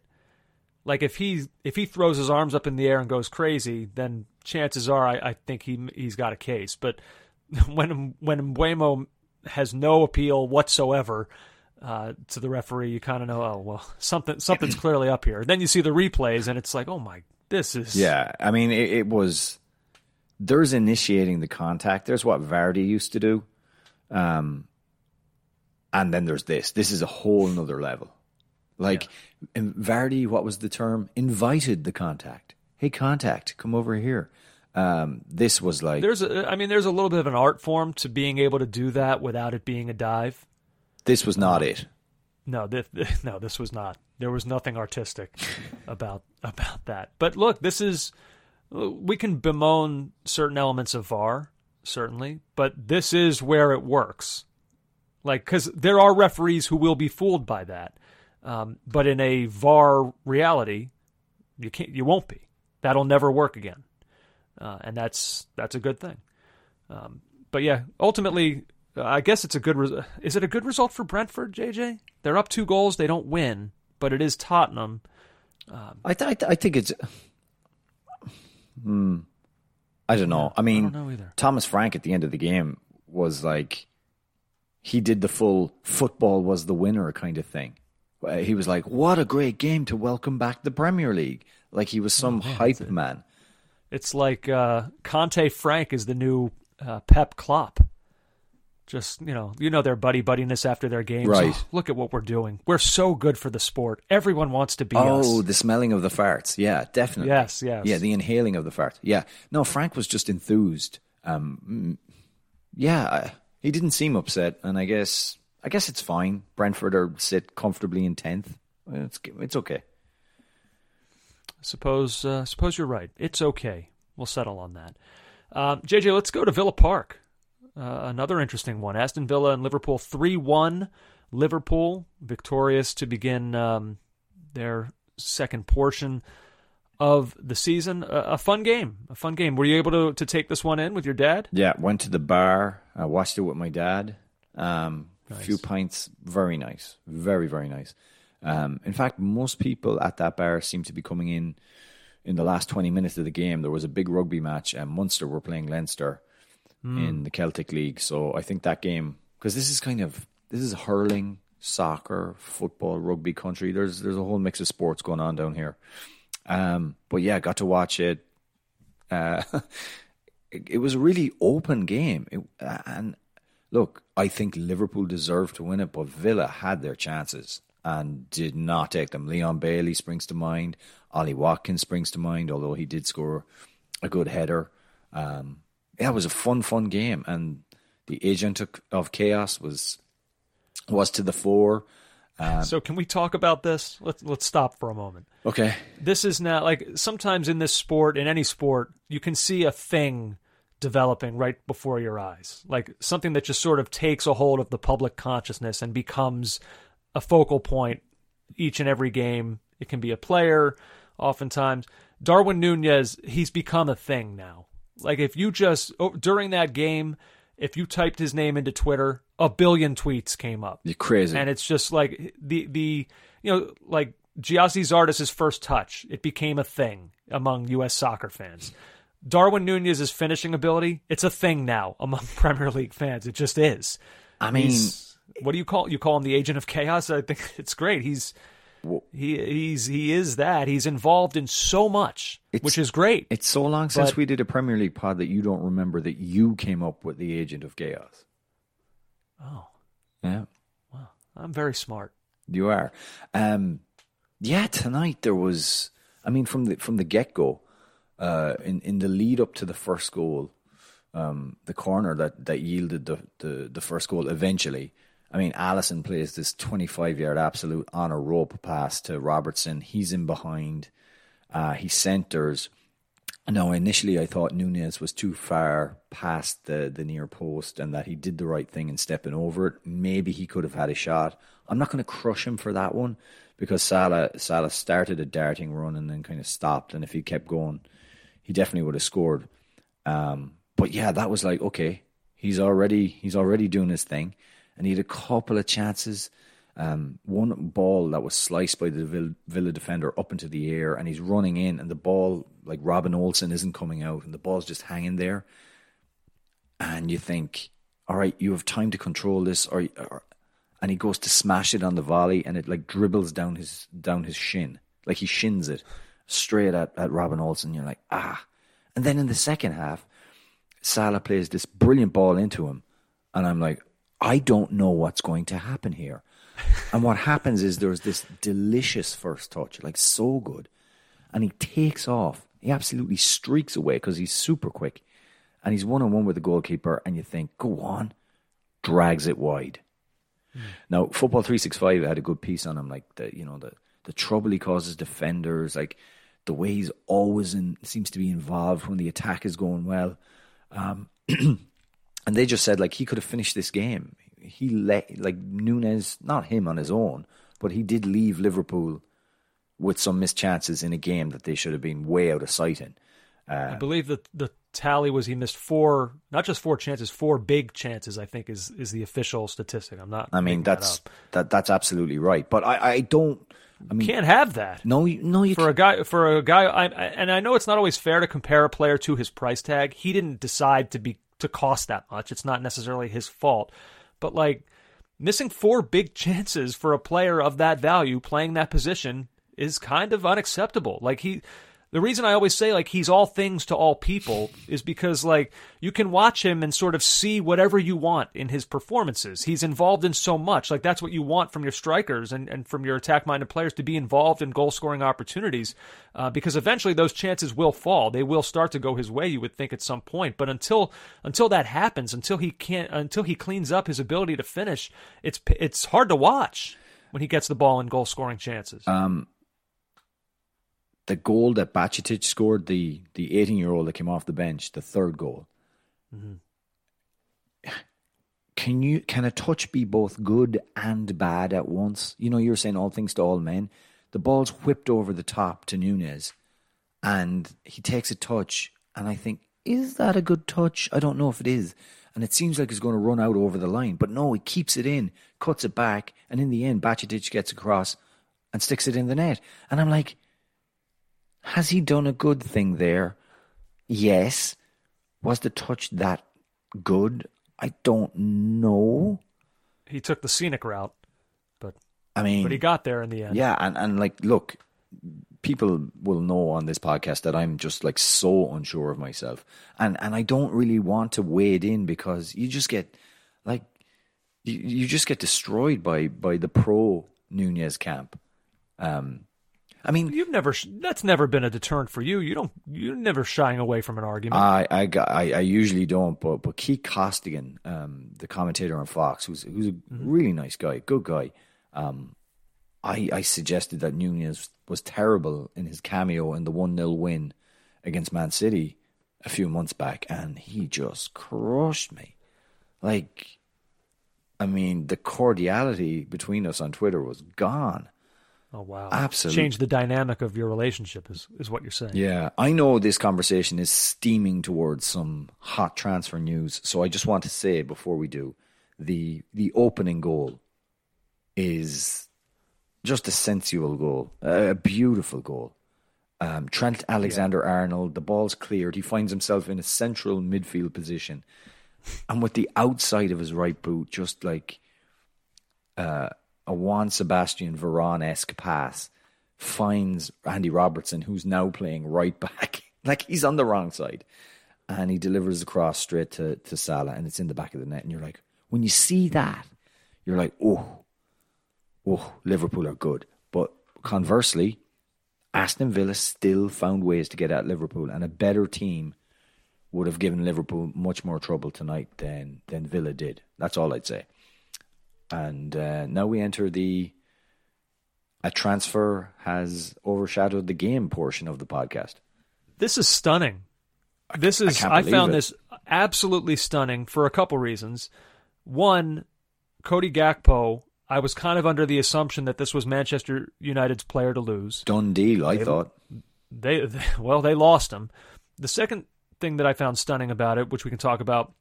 Like, if he if he throws his arms up in the air and goes crazy, then chances are I, I think he he's got a case. But when when Mbeumo has no appeal whatsoever uh, to the referee, you kind of know, oh well, something something's clearly up here. Then you see the replays, and it's like, oh my, this is yeah. I mean, it, it was there's initiating the contact. There's what Vardy used to do, um, and then there's this. This is a whole nother level. Like yeah. Vardy, what was the term? Invited the contact. Hey, contact, come over here. Um, this was like there's. A, I mean, there's a little bit of an art form to being able to do that without it being a dive. This was not it. No, this, no, this was not. There was nothing artistic about about that. But look, this is. We can bemoan certain elements of V A R, certainly, but this is where it works. Like, because there are referees who will be fooled by that. Um, but in a V A R reality, you can't, you won't be. That'll never work again, uh, and that's that's a good thing. Um, but yeah, ultimately, uh, I guess it's a good. Re- is it a good result for Brentford, J J? They're up two goals. They don't win, but it is Tottenham. Um, I th- I, th- I think it's. Hmm, I don't know. I mean, I don't know either. Thomas Frank at the end of the game was like, he did the full football was the winner kind of thing. He was like, what a great game to welcome back the Premier League. Like, he was some oh, man, hype it. man. It's like uh, Conte Frank is the new uh, Pep Klopp. Just, you know, you know their buddy-buddiness after their games. Right. Oh, look at what we're doing. We're so good for the sport. Everyone wants to be oh, us. Oh, the smelling of the farts. Yeah, definitely. Yes, yes. Yeah, the inhaling of the farts. Yeah. No, Frank was just enthused. Um, yeah, he didn't seem upset, and I guess... I guess it's fine. Brentford are sit comfortably in tenth. It's it's okay. Suppose uh, suppose you're right. It's okay. We'll settle on that. Uh, J J, let's go to Villa Park. Uh, another interesting one. Aston Villa and Liverpool three one. Liverpool victorious to begin um, their second portion of the season. Uh, a fun game. A fun game. Were you able to, to take this one in with your dad? Yeah, went to the bar. I watched it with my dad. Um Nice. Few pints, very nice, very very nice. Um, in fact, most people at that bar seem to be coming in in the last twenty minutes of the game. There was a big rugby match, and Munster were playing Leinster mm. in the Celtic League. So I think that game, because this is kind of this is hurling, soccer, football, rugby country. There's there's a whole mix of sports going on down here. Um, but yeah, got to watch it. Uh, it, it was a really open game. It, and look, I think Liverpool deserved to win it, but Villa had their chances and did not take them. Leon Bailey springs to mind. Ollie Watkins springs to mind, although he did score a good header. Um, yeah, it was a fun, fun game. And the agent of chaos was was to the fore. Um, so can we talk about this? Let's let's stop for a moment. Okay. This is now, like, sometimes in this sport, in any sport, you can see a thing developing right before your eyes. Like something that just sort of takes a hold of the public consciousness and becomes a focal point each and every game. It can be a player oftentimes. Darwin Nunez, he's become a thing now. Like if you just, during that game, if you typed his name into Twitter, a billion tweets came up. You're crazy. And it's just like the, the you know, like Giassi Zardes' first touch, it became a thing among U S soccer fans. Darwin Nunez's finishing ability, it's a thing now among Premier League fans. It just is. I mean, he's, what do you call you call him the agent of chaos? I think it's great. He's he he's he is that. He's involved in so much, which is great. It's so long but, since we did a Premier League pod that you don't remember that you came up with the agent of chaos. Oh. Yeah. Wow. I'm very smart. You are. Um, yeah, tonight there was I mean from the from the get-go Uh, in, in the lead up to the first goal, um, the corner that, that yielded the, the, the first goal eventually. I mean, Alisson plays this twenty-five-yard absolute on a rope pass to Robertson. He's in behind. Uh, he centers. Now, initially I thought Nunez was too far past the, the near post and that he did the right thing in stepping over it. Maybe he could have had a shot. I'm not going to crush him for that one because Salah, Salah started a darting run and then kind of stopped. And if he kept going, he definitely would have scored. Um, but yeah, that was like, okay, he's already he's already doing his thing. And he had a couple of chances. Um, one ball that was sliced by the Villa defender up into the air and he's running in and the ball, like Robin Olsen isn't coming out and the ball's just hanging there. And you think, all right, you have time to control this. Or, or and he goes to smash it on the volley and it like dribbles down his down his shin. Like he shins it straight at, at Robin Olsen. You're like, ah. And then in the second half, Salah plays this brilliant ball into him. And I'm like, I don't know what's going to happen here. And what happens is there's this delicious first touch, like so good. And he takes off. He absolutely streaks away because he's super quick. And he's one-on-one with the goalkeeper. And you think, go on, drags it wide. Mm. Now, Football three sixty-five had a good piece on him, like, the, you know, the, the trouble he causes defenders, like, the way he's always in, seems to be involved when the attack is going well. Um, and they just said, like, he could have finished this game. He let, like, Nunez, not him on his own, but he did leave Liverpool with some missed chances in a game that they should have been way out of sight in. Uh, I believe that the tally was he missed four, not just four chances, four big chances, I think, is is the official statistic. I'm not I mean, that's that that, that's absolutely right. But I, I don't... I mean, can't have that. No, no, you for can't. a guy for a guy. I, and I know it's not always fair to compare a player to his price tag. He didn't decide to be to cost that much. It's not necessarily his fault. But like missing four big chances for a player of that value playing that position is kind of unacceptable. Like he, the reason I always say like he's all things to all people is because like you can watch him and sort of see whatever you want in his performances. He's involved in so much. Like that's what you want from your strikers and, and from your attack-minded players to be involved in goal-scoring opportunities uh, because eventually those chances will fall. They will start to go his way, you would think, at some point. But until until that happens, until he can't, until he cleans up his ability to finish, it's it's hard to watch when he gets the ball in goal-scoring chances. Um. The goal that Bacetić scored, the the eighteen-year-old that came off the bench, the third goal. Mm-hmm. Can you can a touch be both good and bad at once? You know, you're saying all things to all men. The ball's whipped over the top to Nunez, and he takes a touch, and I think, is that a good touch? I don't know if it is. And it seems like he's going to run out over the line, but no, he keeps it in, cuts it back, and in the end, Bacetić gets across and sticks it in the net. And I'm like, has he done a good thing there? Yes. Was the touch that good? I don't know. He took the scenic route. I mean, but he got there in the end. Yeah, and, and like, look, people will know on this podcast that I'm just like so unsure of myself, and and I don't really want to wade in, because you just get like you, you just get destroyed by by the pro Nunez camp. Um, I mean, you've never that's never been a deterrent for you. You don't you're never shying away from an argument. I I I, I usually don't, but but Keith Costigan, um, the commentator on Fox, who's who's a mm-hmm. really nice guy, good guy. Um, I, I suggested that Nunez was terrible in his cameo in the one nil win against Man City a few months back, and he just crushed me. Like, I mean, the cordiality between us on Twitter was gone. Oh, wow. Absolutely. Change the dynamic of your relationship is, is what you're saying. Yeah. I know this conversation is steaming towards some hot transfer news, so I just want to say before we do, the the opening goal is just a sensual goal, a beautiful goal. Um, Trent Alexander-Arnold, the ball's cleared. He finds himself in a central midfield position, and with the outside of his right boot, just like uh, a Juan Sebastian Varane-esque pass, finds Andy Robertson, who's now playing right back. Like, he's on the wrong side, and he delivers the cross straight to, to Salah, and it's in the back of the net. And you're like, when you see that, you're like, oh, oh, Liverpool are good. But conversely, Aston Villa still found ways to get at Liverpool, and a better team would have given Liverpool much more trouble tonight than than Villa did. That's all I'd say. And uh, now we enter the a transfer has overshadowed the game portion of the podcast. This is stunning. This is I, I found it. This absolutely stunning for a couple reasons. One, Cody Gakpo, I was kind of under the assumption that this was Manchester United's player to lose. Done deal, I they, thought. They, they Well, they lost him. The second thing that I found stunning about it, which we can talk about,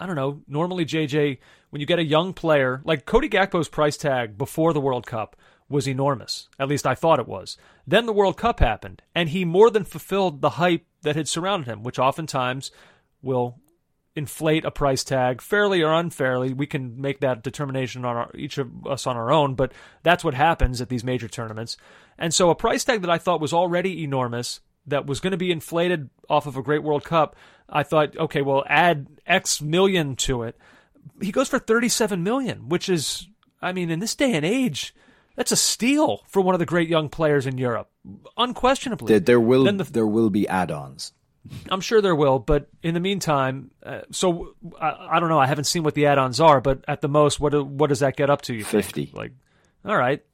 I don't know, normally, J J, when you get a young player, like Cody Gakpo's price tag before the World Cup was enormous. At least I thought it was. Then the World Cup happened, and he more than fulfilled the hype that had surrounded him, which oftentimes will inflate a price tag, fairly or unfairly. We can make that determination on our, each of us on our own, but that's what happens at these major tournaments. And so a price tag that I thought was already enormous, that was going to be inflated off of a great World Cup, I thought, okay, well, add X million to it. He goes for thirty-seven million, which is, I mean, in this day and age, that's a steal for one of the great young players in Europe, unquestionably. There, there will the, there will be add-ons. I'm sure there will, but in the meantime, uh, so I, I don't know. I haven't seen what the add-ons are, but at the most, what what does that get up to? You fifty. Think? Like, all right,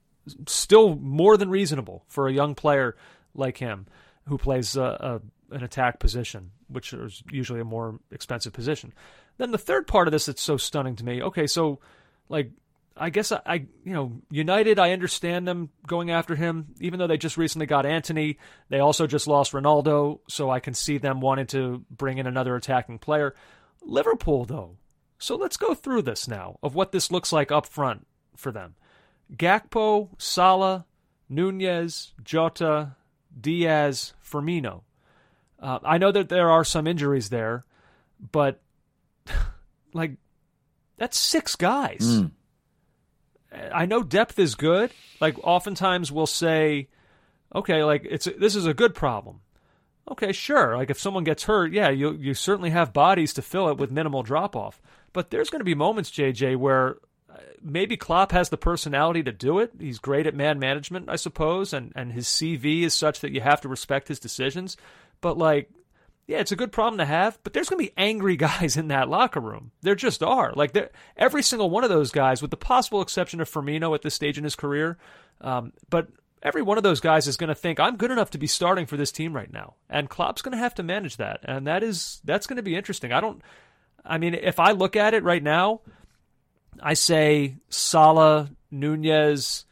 still more than reasonable for a young player like him who plays uh, a, an attack position, which is usually a more expensive position. Then the third part of this that's so stunning to me. Okay, so like, I guess I, I you know United, I understand them going after him, even though they just recently got Antony. They also just lost Ronaldo, so I can see them wanting to bring in another attacking player. Liverpool, though. So let's go through this now of what this looks like up front for them. Gakpo, Salah, Nunez, Jota, Diaz, Firmino. Uh, I know that there are some injuries there, but like that's six guys. Mm. I know depth is good. Like oftentimes we'll say, okay, like it's this is a good problem. Okay, sure. Like if someone gets hurt, yeah, you you certainly have bodies to fill it with minimal drop off. But there's going to be moments, J J, where maybe Klopp has the personality to do it. He's great at man management, I suppose, and and his C V is such that you have to respect his decisions. But like, yeah, it's a good problem to have, but there's going to be angry guys in that locker room. There just are. Like every single one of those guys, with the possible exception of Firmino at this stage in his career, um, but every one of those guys is going to think, I'm good enough to be starting for this team right now. And Klopp's going to have to manage that, and that is that's going to be interesting. I don't. I mean, if I look at it right now, I say Salah, Nunez,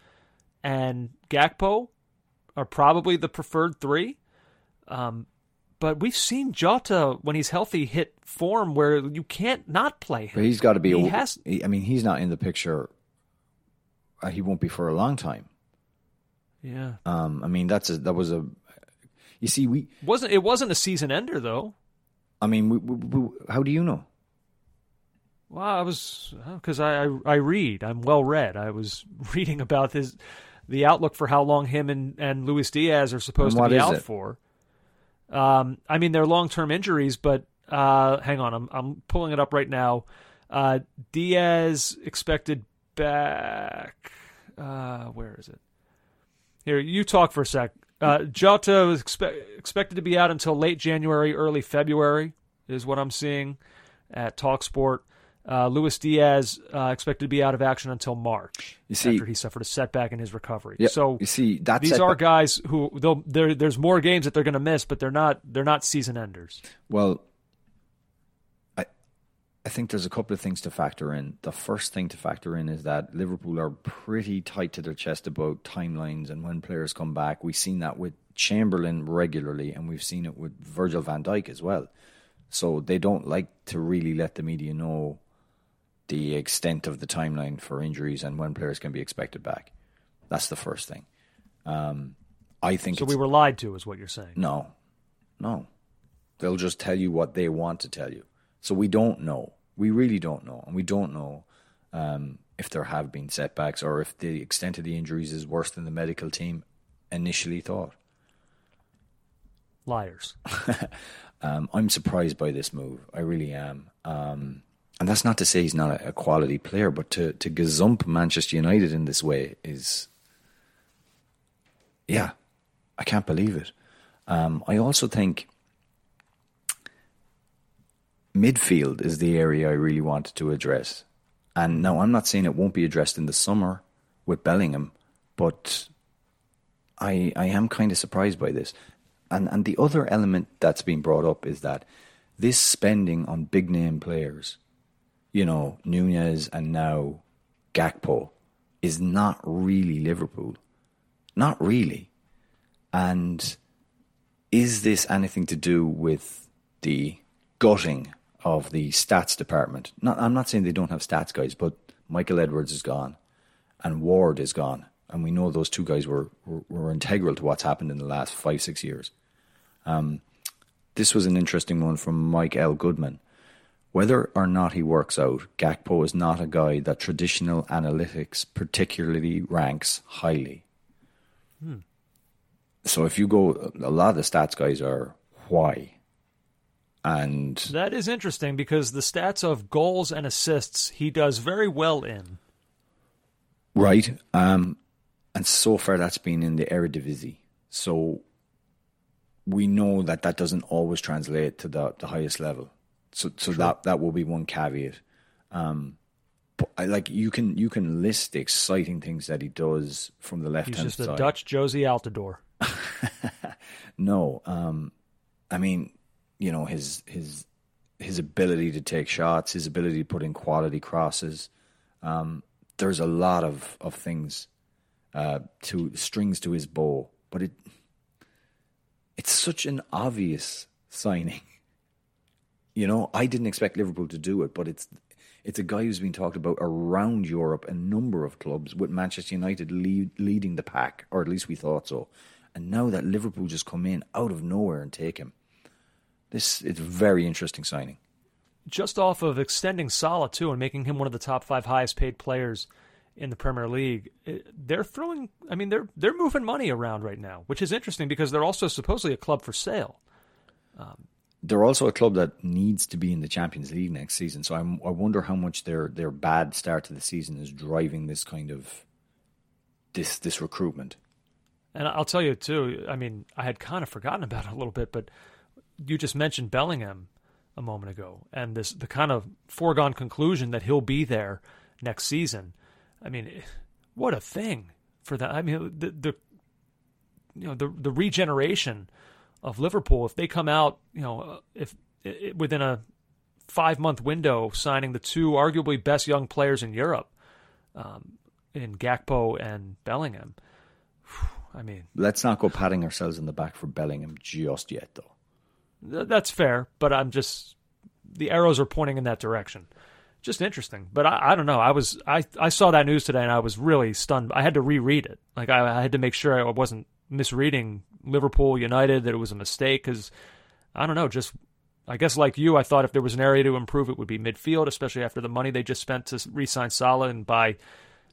and Gakpo are probably the preferred three. Um But we've seen Jota, when he's healthy, hit form where you can't not play him. But he's got to be... He has, I mean, he's not in the picture. Uh, he won't be for a long time. Yeah. Um, I mean, that's a, that was a... You see, we... wasn't It wasn't a season ender, though. I mean, we, we, we, how do you know? Well, I was, because I, I I read, I'm well read. I was reading about this, the outlook for how long him and, and Luis Diaz are supposed to be out it? for. Um, I mean, they're long-term injuries, but uh, hang on, I'm I'm pulling it up right now. Uh, Diaz expected back. Uh, where is it? Here, you talk for a sec. Uh, Jota was expe- expected to be out until late January, early February, is what I'm seeing at TalkSport. Uh, Luis Diaz uh, expected to be out of action until March, you see, after he suffered a setback in his recovery. Yep, so you see, that these setback. are guys who they'll, there's more games that they're going to miss, but they're not they're not season enders. Well, I I think there's a couple of things to factor in. The first thing to factor in is that Liverpool are pretty tight to their chest about timelines and when players come back. We've seen that with Chamberlain regularly, and we've seen it with Virgil van Dijk as well. So they don't like to really let the media know the extent of the timeline for injuries and when players can be expected back. That's the first thing. Um, I think so. We were lied to, is what you're saying? No, no. They'll just tell you what they want to tell you. So we don't know. We really don't know, and we don't know um, if there have been setbacks or if the extent of the injuries is worse than the medical team initially thought. Liars. um, I'm surprised by this move. I really am. Um, And that's not to say he's not a quality player, but to, to gazump Manchester United in this way is, yeah, I can't believe it. Um, I also think midfield is the area I really wanted to address. And now I'm not saying it won't be addressed in the summer with Bellingham, but I I am kind of surprised by this. And and the other element that's been brought up is that this spending on big name players, you know, Nunez and now Gakpo, is not really Liverpool. Not really. And is this anything to do with the gutting of the stats department? Not, I'm not saying they don't have stats guys, but Michael Edwards is gone and Ward is gone. And we know those two guys were, were, were integral to what's happened in the last five, six years. Um, this was an interesting one from Mike L. Goodman. Whether or not he works out, Gakpo is not a guy that traditional analytics particularly ranks highly. Hmm. So if you go, a lot of the stats guys are why. And that is interesting because the stats of goals and assists he does very well in. Right. Um, and so far that's been in the Eredivisie. So we know that that doesn't always translate to the, the highest level. So, so that, that will be one caveat. Um, but I, like you can you can list the exciting things that he does from the left hand side. He's just a Dutch Josie Altidore. No, um, I mean, you know his his his ability to take shots, his ability to put in quality crosses. Um, there's a lot of of things uh, to strings to his bow, but it it's such an obvious signing. You know, I didn't expect Liverpool to do it, but it's it's a guy who's been talked about around Europe, a number of clubs, with Manchester United lead, leading the pack, or at least we thought so. And now that Liverpool just come in out of nowhere and take him, this it's a very interesting signing. Just off of extending Salah, too, and making him one of the top five highest-paid players in the Premier League, they're throwing, I mean, they're they're moving money around right now, which is interesting because they're also supposedly a club for sale. Um They're also a club that needs to be in the Champions League next season. So I'm, I wonder how much their their bad start to the season is driving this kind of this this recruitment. And I'll tell you too. I mean, I had kind of forgotten about it a little bit, but you just mentioned Bellingham a moment ago, and this the kind of foregone conclusion that he'll be there next season. I mean, what a thing for that. I mean, the, the you know the the regeneration of Liverpool, if they come out, you know, if it, within a five-month window, signing the two arguably best young players in Europe, um, in Gakpo and Bellingham, whew, I mean, let's not go patting ourselves in the back for Bellingham just yet, though. Th- that's fair, but I'm just the arrows are pointing in that direction. Just interesting, but I, I don't know. I was I I saw that news today, and I was really stunned. I had to reread it. Like I, I had to make sure I wasn't misreading Liverpool United, that it was a mistake, because I don't know, just I guess like you, I thought if there was an area to improve, it would be midfield, especially after the money they just spent to re-sign Salah and buy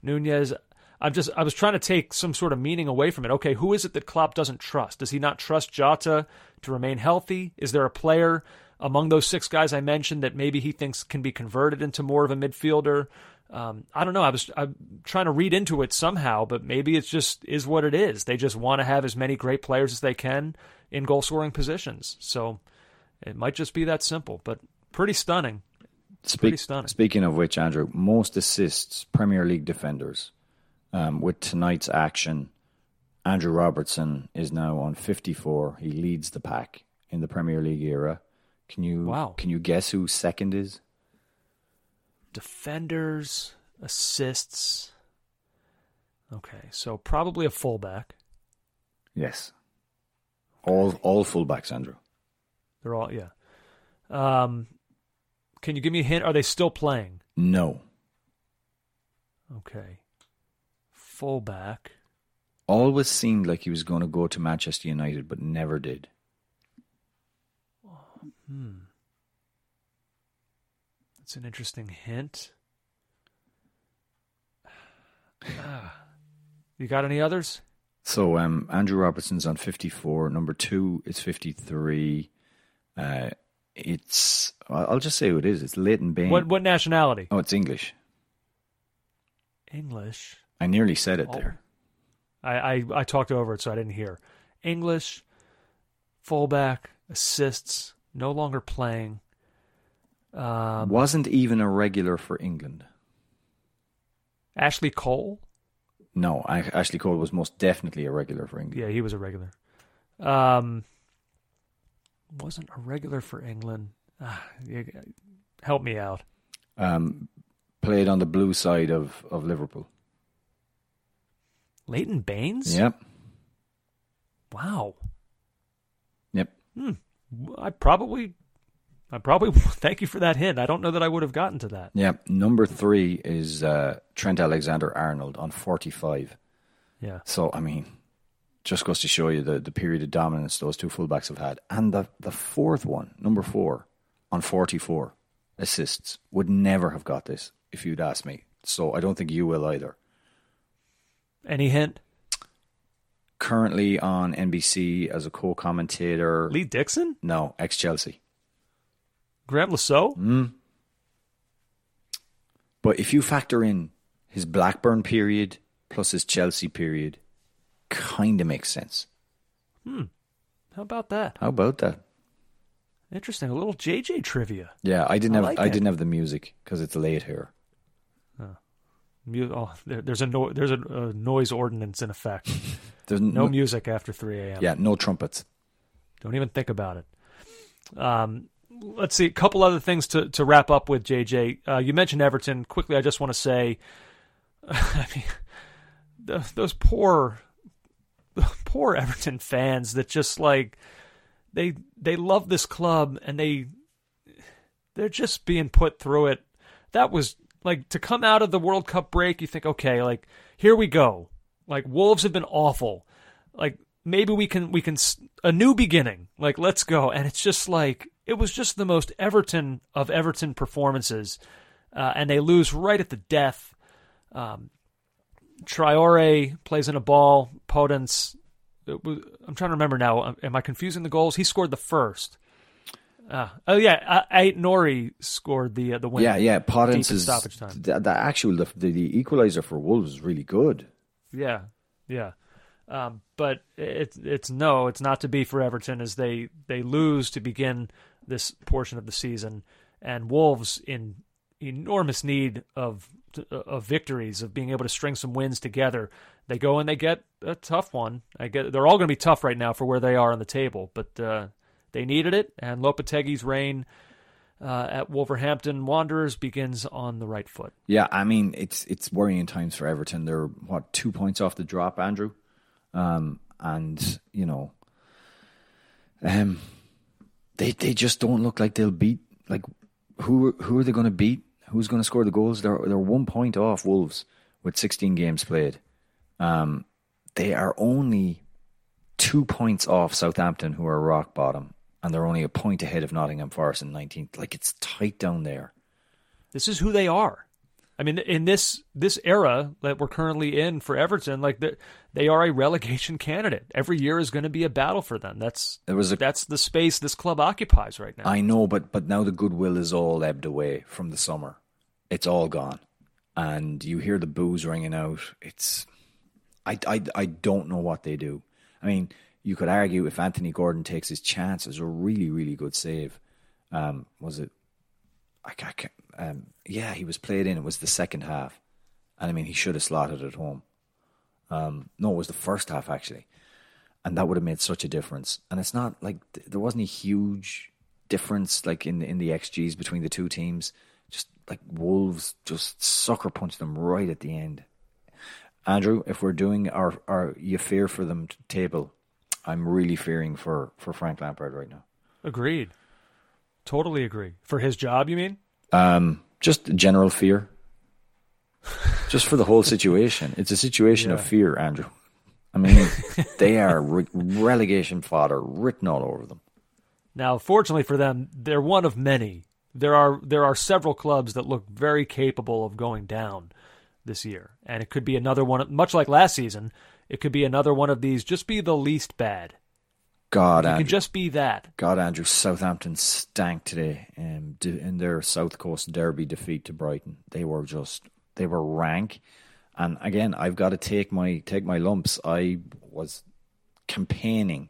Nunez. I'm just, I was trying to take some sort of meaning away from it. Okay, who is it that Klopp doesn't trust? Does he not trust Jota to remain healthy? Is there a player among those six guys I mentioned that maybe he thinks can be converted into more of a midfielder? Um, I don't know. I was I'm trying to read into it somehow, but maybe it's just is what it is. They just want to have as many great players as they can in goal-scoring positions. So it might just be that simple, but pretty stunning. Spe- pretty stunning. Speaking of which, Andrew, most assists, Premier League defenders. Um, with tonight's action, Andrew Robertson is now on fifty-four. He leads the pack in the Premier League era. Can you wow. can you guess who second is? Defenders, assists. Okay, so probably a fullback. Yes. All all fullbacks, Andrew. They're all, yeah. Um, can you give me a hint? Are they still playing? No. Okay. Fullback. Always seemed like he was going to go to Manchester United, but never did. Hmm. That's an interesting hint. Ah. You got any others? So um, Andrew Robertson's on fifty-four. Number two is fifty-three. Uh, it's I'll just say who it is. It's Leighton Baines. What what nationality? Oh, it's English. English. I nearly said it oh. there. I, I, I talked over it, so I didn't hear. English, fullback, assists, no longer playing. Um, Wasn't even a regular for England. Ashley Cole? No, I, Ashley Cole was most definitely a regular for England. Yeah, he was a regular. Um, wasn't a regular for England. Ah, help me out. Um, played on the blue side of, of Liverpool. Leighton Baines? Yep. Wow. Yep. Hmm. I probably, I probably, thank you for that hint. I don't know that I would have gotten to that. Yep. Number three is uh, Trent Alexander-Arnold on forty-five. Yeah. So, I mean, just goes to show you the, the period of dominance those two fullbacks have had. And the, the fourth one, number four, on forty-four assists, would never have got this if you'd asked me. So I don't think you will either. Any hint? Currently on N B C as a co-commentator. Lee Dixon? No, ex-Chelsea. Graham Lasso? Mm. But if you factor in his Blackburn period plus his Chelsea period, kind of makes sense. Hmm. How about that? How about that? Interesting. A little J J trivia. Yeah, I didn't I have like I it. didn't have the music because it's late here. Oh, there's a no, there's a, a noise ordinance in effect. no, no music after three a.m. Yeah, no trumpets. Don't even think about it. Um, let's see, a couple other things to, to wrap up with, J J. Uh, you mentioned Everton. Quickly, I just want to say, I mean, the, those poor, poor Everton fans that just like, they they love this club and they they're just being put through it. That was... Like, to come out of the World Cup break, you think, okay, like, here we go. Like, Wolves have been awful. Like, maybe we can, we can, a new beginning. Like, let's go. And it's just like, it was just the most Everton of Everton performances. Uh, and they lose right at the death. Um, Traore plays in a ball. Podence, it was, I'm trying to remember now. Am I confusing the goals? He scored the first. Uh, oh yeah, Ait Nori scored the uh, the win. Yeah, yeah. Potence is stoppage time. The, the actual the, the equalizer for Wolves is really good. Yeah, yeah. Um, but it's it's no, it's not to be for Everton as they they lose to begin this portion of the season, and Wolves in enormous need of of victories, of being able to string some wins together. They go and they get a tough one. I get they're all going to be tough right now for where they are on the table, but. Uh, They needed it, and Lopetegui's reign uh, at Wolverhampton Wanderers begins on the right foot. Yeah, I mean, it's it's worrying times for Everton. They're, what, two points off the drop, Andrew? Um, and, you know, um, they they just don't look like they'll beat. Like, who, who are they going to beat? Who's going to score the goals? They're, they're one point off Wolves with sixteen games played. Um, they are only two points off Southampton, who are rock bottom. and they're only a point ahead of Nottingham Forest in nineteenth. Like, it's tight down there. This is who they are. I mean, in this this era that we're currently in for Everton, like they are a relegation candidate. Every year is going to be a battle for them. That's there was a, that's the space this club occupies right now. I know, but but now the goodwill is all ebbed away from the summer. It's all gone, and you hear the boos ringing out. It's I I I don't know what they do. I mean, you could argue if Anthony Gordon takes his chance, it's a really really good save. Um, was it? I can't. Um, yeah, he was played in. It was the second half. And I mean, he should have slotted it home. Um, no, it was the first half, actually. And that would have made such a difference. And it's not like there wasn't a huge difference like in, in the X Gs between the two teams. Just like Wolves just sucker punched them right at the end. Andrew, if we're doing our, our you fear for them table, I'm really fearing for, for Frank Lampard right now. Agreed. Totally agree. For his job, you mean? Um, just general fear, just for the whole situation. It's a situation yeah. of fear, Andrew. I mean, they are re- relegation fodder written all over them. Now, fortunately for them, they're one of many. There are there are several clubs that look very capable of going down this year, and it could be another one. Much like last season, it could be another one of these. Just be the least bad. God, you Andrew. Could just be that. God, Andrew, Southampton stank today um, in their South Coast Derby defeat to Brighton. They were just, they were rank. And again, I've got to take my take my lumps. I was campaigning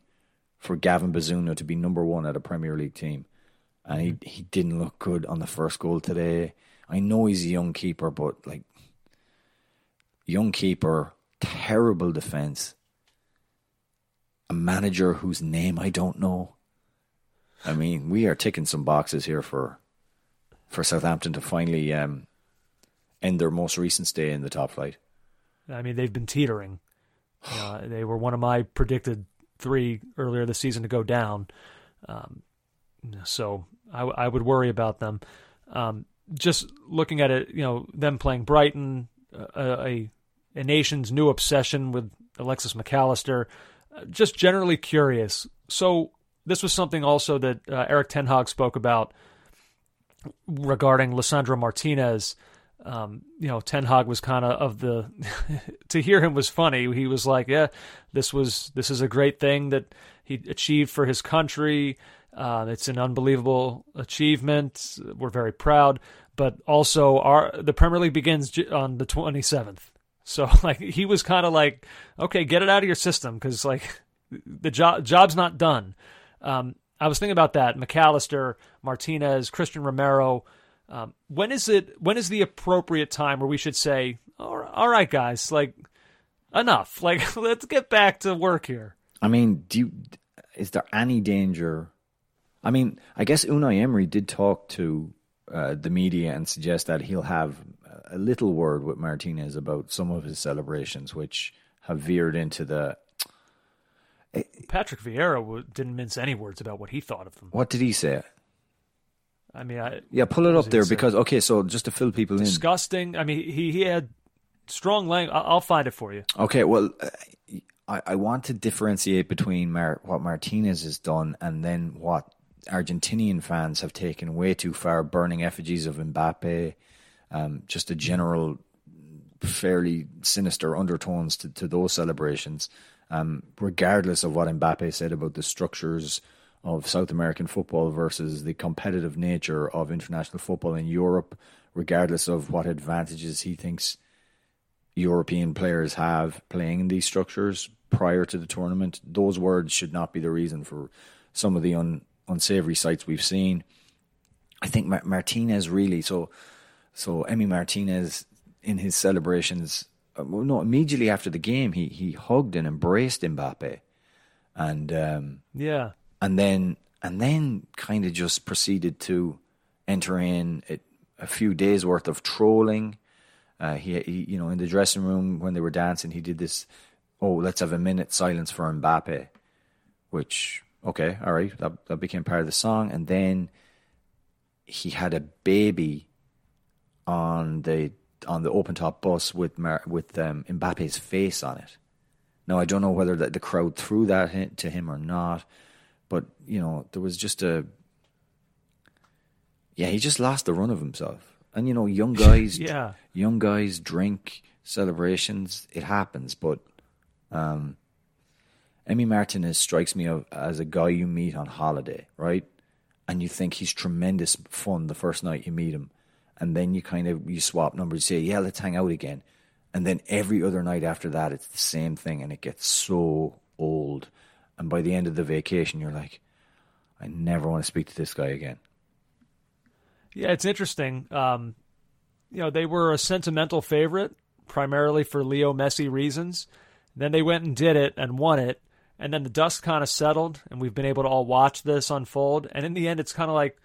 for Gavin Bazunu to be number one at a Premier League team. And he, he didn't look good on the first goal today. I know he's a young keeper, but like, young keeper, terrible defence. A manager whose name I don't know. I mean, we are ticking some boxes here for for Southampton to finally um, end their most recent stay in the top flight. I mean, they've been teetering. Uh, they were one of my predicted three earlier this season to go down. Um, so I, w- I would worry about them. Um, just looking at it, you know, them playing Brighton, uh, a, a nation's new obsession with Alexis McAllister. Just generally curious. So this was something also that uh, Eric Ten Hag spoke about regarding Lissandro Martinez. Um, you know, Ten Hag was kind of of the to hear him was funny. He was like, "Yeah, this was this is a great thing that he achieved for his country. Uh, it's an unbelievable achievement. We're very proud, but also our the Premier League begins on the twenty-seventh." So like he was kind of like, okay, get it out of your system because like the job job's not done. Um, I was thinking about that: McAllister, Martinez, Christian Romero. Um, when is it? When is the appropriate time where we should say, all right, all right guys, like enough, like let's get back to work here? I mean, do you, is there any danger? I mean, I guess Unai Emery did talk to uh, the media and suggest that he'll have a little word with Martinez about some of his celebrations, which have veered into the... Patrick Vieira didn't mince any words about what he thought of them. What did he say? I mean, I... Yeah, pull it up there because, say? okay, so just to fill people Disgusting. in... Disgusting. I mean, he, he had strong language. I'll find it for you. Okay, well, I, I want to differentiate between Mar- what Martinez has done and then what Argentinian fans have taken way too far, burning effigies of Mbappe... Um, just a general, fairly sinister undertones to, to those celebrations, um, regardless of what Mbappe said about the structures of South American football versus the competitive nature of international football in Europe, regardless of what advantages he thinks European players have playing in these structures prior to the tournament. Those words should not be the reason for some of the un, unsavory sights we've seen. I think Mar- Martinez really... so. So Emi Martinez, in his celebrations, well, no, immediately after the game, he he hugged and embraced Mbappe, and um, yeah, and then and then kind of just proceeded to enter in a, a few days worth of trolling. Uh, he, he, you know, in the dressing room when they were dancing, he did this. Oh, let's have a minute silence for Mbappe, which okay, all right, that that became part of the song, and then he had a baby on the on the open top bus with Mar- with um, Mbappe's face on it. Now I don't know whether that the crowd threw that to him or not, But, you know, there was just a... Yeah, he just lost the run of himself. And, you know, young guys, yeah. young guys drink, celebrations, it happens. But um, Emi Martinez strikes me as a guy you meet on holiday, right? And you think he's tremendous fun the first night you meet him. And then you kind of, you swap numbers, you say, yeah, let's hang out again. And then every other night after that, it's the same thing. And it gets so old. And by the end of the vacation, you're like, I never want to speak to this guy again. Yeah, it's interesting. Um, you know, they were a sentimental favorite, primarily for Leo Messi reasons. Then they went and did it and won it. And then the dust kind of settled, and we've been able to all watch this unfold. And in the end, it's kind of like,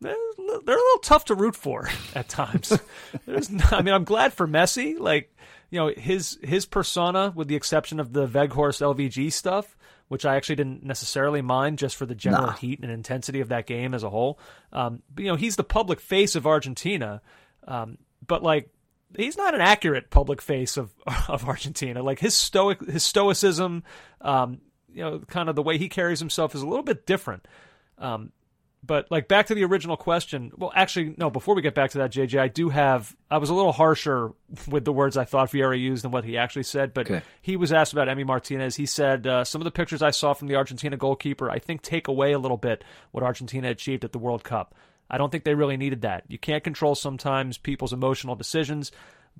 they're a little tough to root for at times. There's not, I mean, I'm glad for Messi. Like, you know, his his persona, with the exception of the Weghorst L V G stuff, which I actually didn't necessarily mind just for the general nah. heat and intensity of that game as a whole. Um, but, you know, he's the public face of Argentina. Um, but, like, he's not an accurate public face of of Argentina. Like, his stoic his stoicism, um, you know, kind of the way he carries himself is a little bit different. Um But, like, back to the original question. Well, actually, no, before we get back to that, J J, I do have – I was a little harsher with the words I thought Vieira used than what he actually said. But okay. He was asked about Emi Martinez. He said, uh, some of the pictures I saw from the Argentina goalkeeper, I think, take away a little bit what Argentina achieved at the World Cup. I don't think they really needed that. You can't control sometimes people's emotional decisions,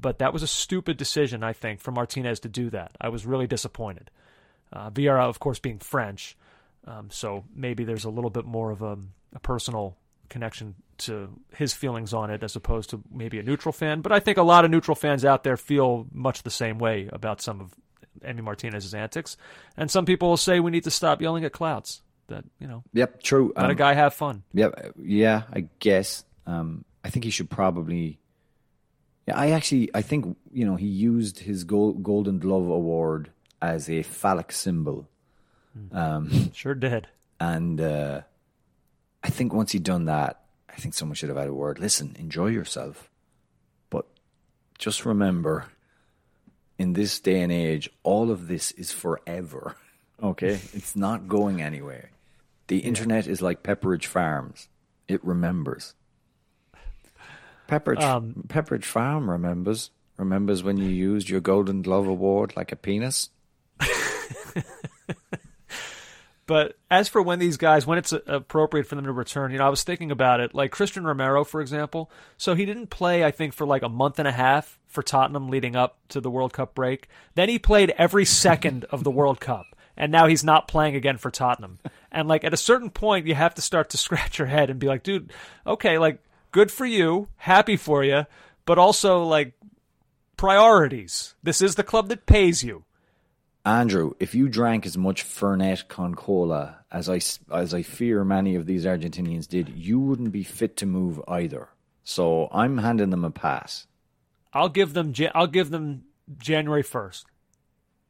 but that was a stupid decision, I think, for Martinez to do that. I was really disappointed. Uh, Vieira, of course, being French. Um, so maybe there's a little bit more of a, a personal connection to his feelings on it as opposed to maybe a neutral fan. But I think a lot of neutral fans out there feel much the same way about some of Emi Martinez's antics. And some people will say we need to stop yelling at clouds. That, you know, yep, true. Let um, a guy have fun. Yep, yeah, I guess. Um, I think he should probably... Yeah, I actually, I think, you know, he used his gold, Golden Glove Award as a phallic symbol. Um, sure did. And uh, I think once he'd done that, I think someone should have had a word. Listen, enjoy yourself. But just remember, in this day and age, all of this is forever. Okay? It's not going anywhere. The internet yeah. is like Pepperidge Farms. It remembers. Pepperidge, um, Pepperidge Farm remembers. Remembers when you used your Golden Glove Award like a penis. But as for when these guys, when it's appropriate for them to return, you know, I was thinking about it, like Christian Romero, for example. So he didn't play, I think, for like a month and a half for Tottenham leading up to the World Cup break. Then he played every second of the World Cup, and now he's not playing again for Tottenham. And like at a certain point, you have to start to scratch your head and be like, dude, okay, like good for you, happy for you, but also like priorities. This is the club that pays you. Andrew, if you drank as much Fernet con Cola as I, as I fear many of these Argentinians did, you wouldn't be fit to move either. So I'm handing them a pass. I'll give them I'll give them January first.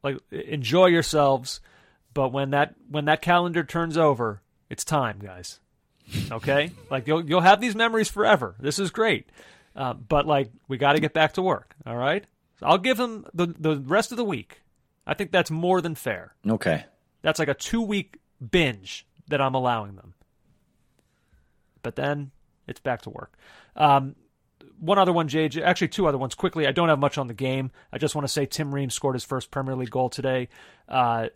Like, enjoy yourselves, but when that when that calendar turns over, it's time, guys. Okay? Like you'll you'll have these memories forever. This is great. Uh, but like we got to get back to work, all right? So I'll give them the the rest of the week. I think that's more than fair. Okay. That's like a two-week binge that I'm allowing them. But then it's back to work. Um, one other one, J J. Actually, two other ones quickly. I don't have much on the game. I just want to say Tim Ream scored his first Premier League goal today. Uh,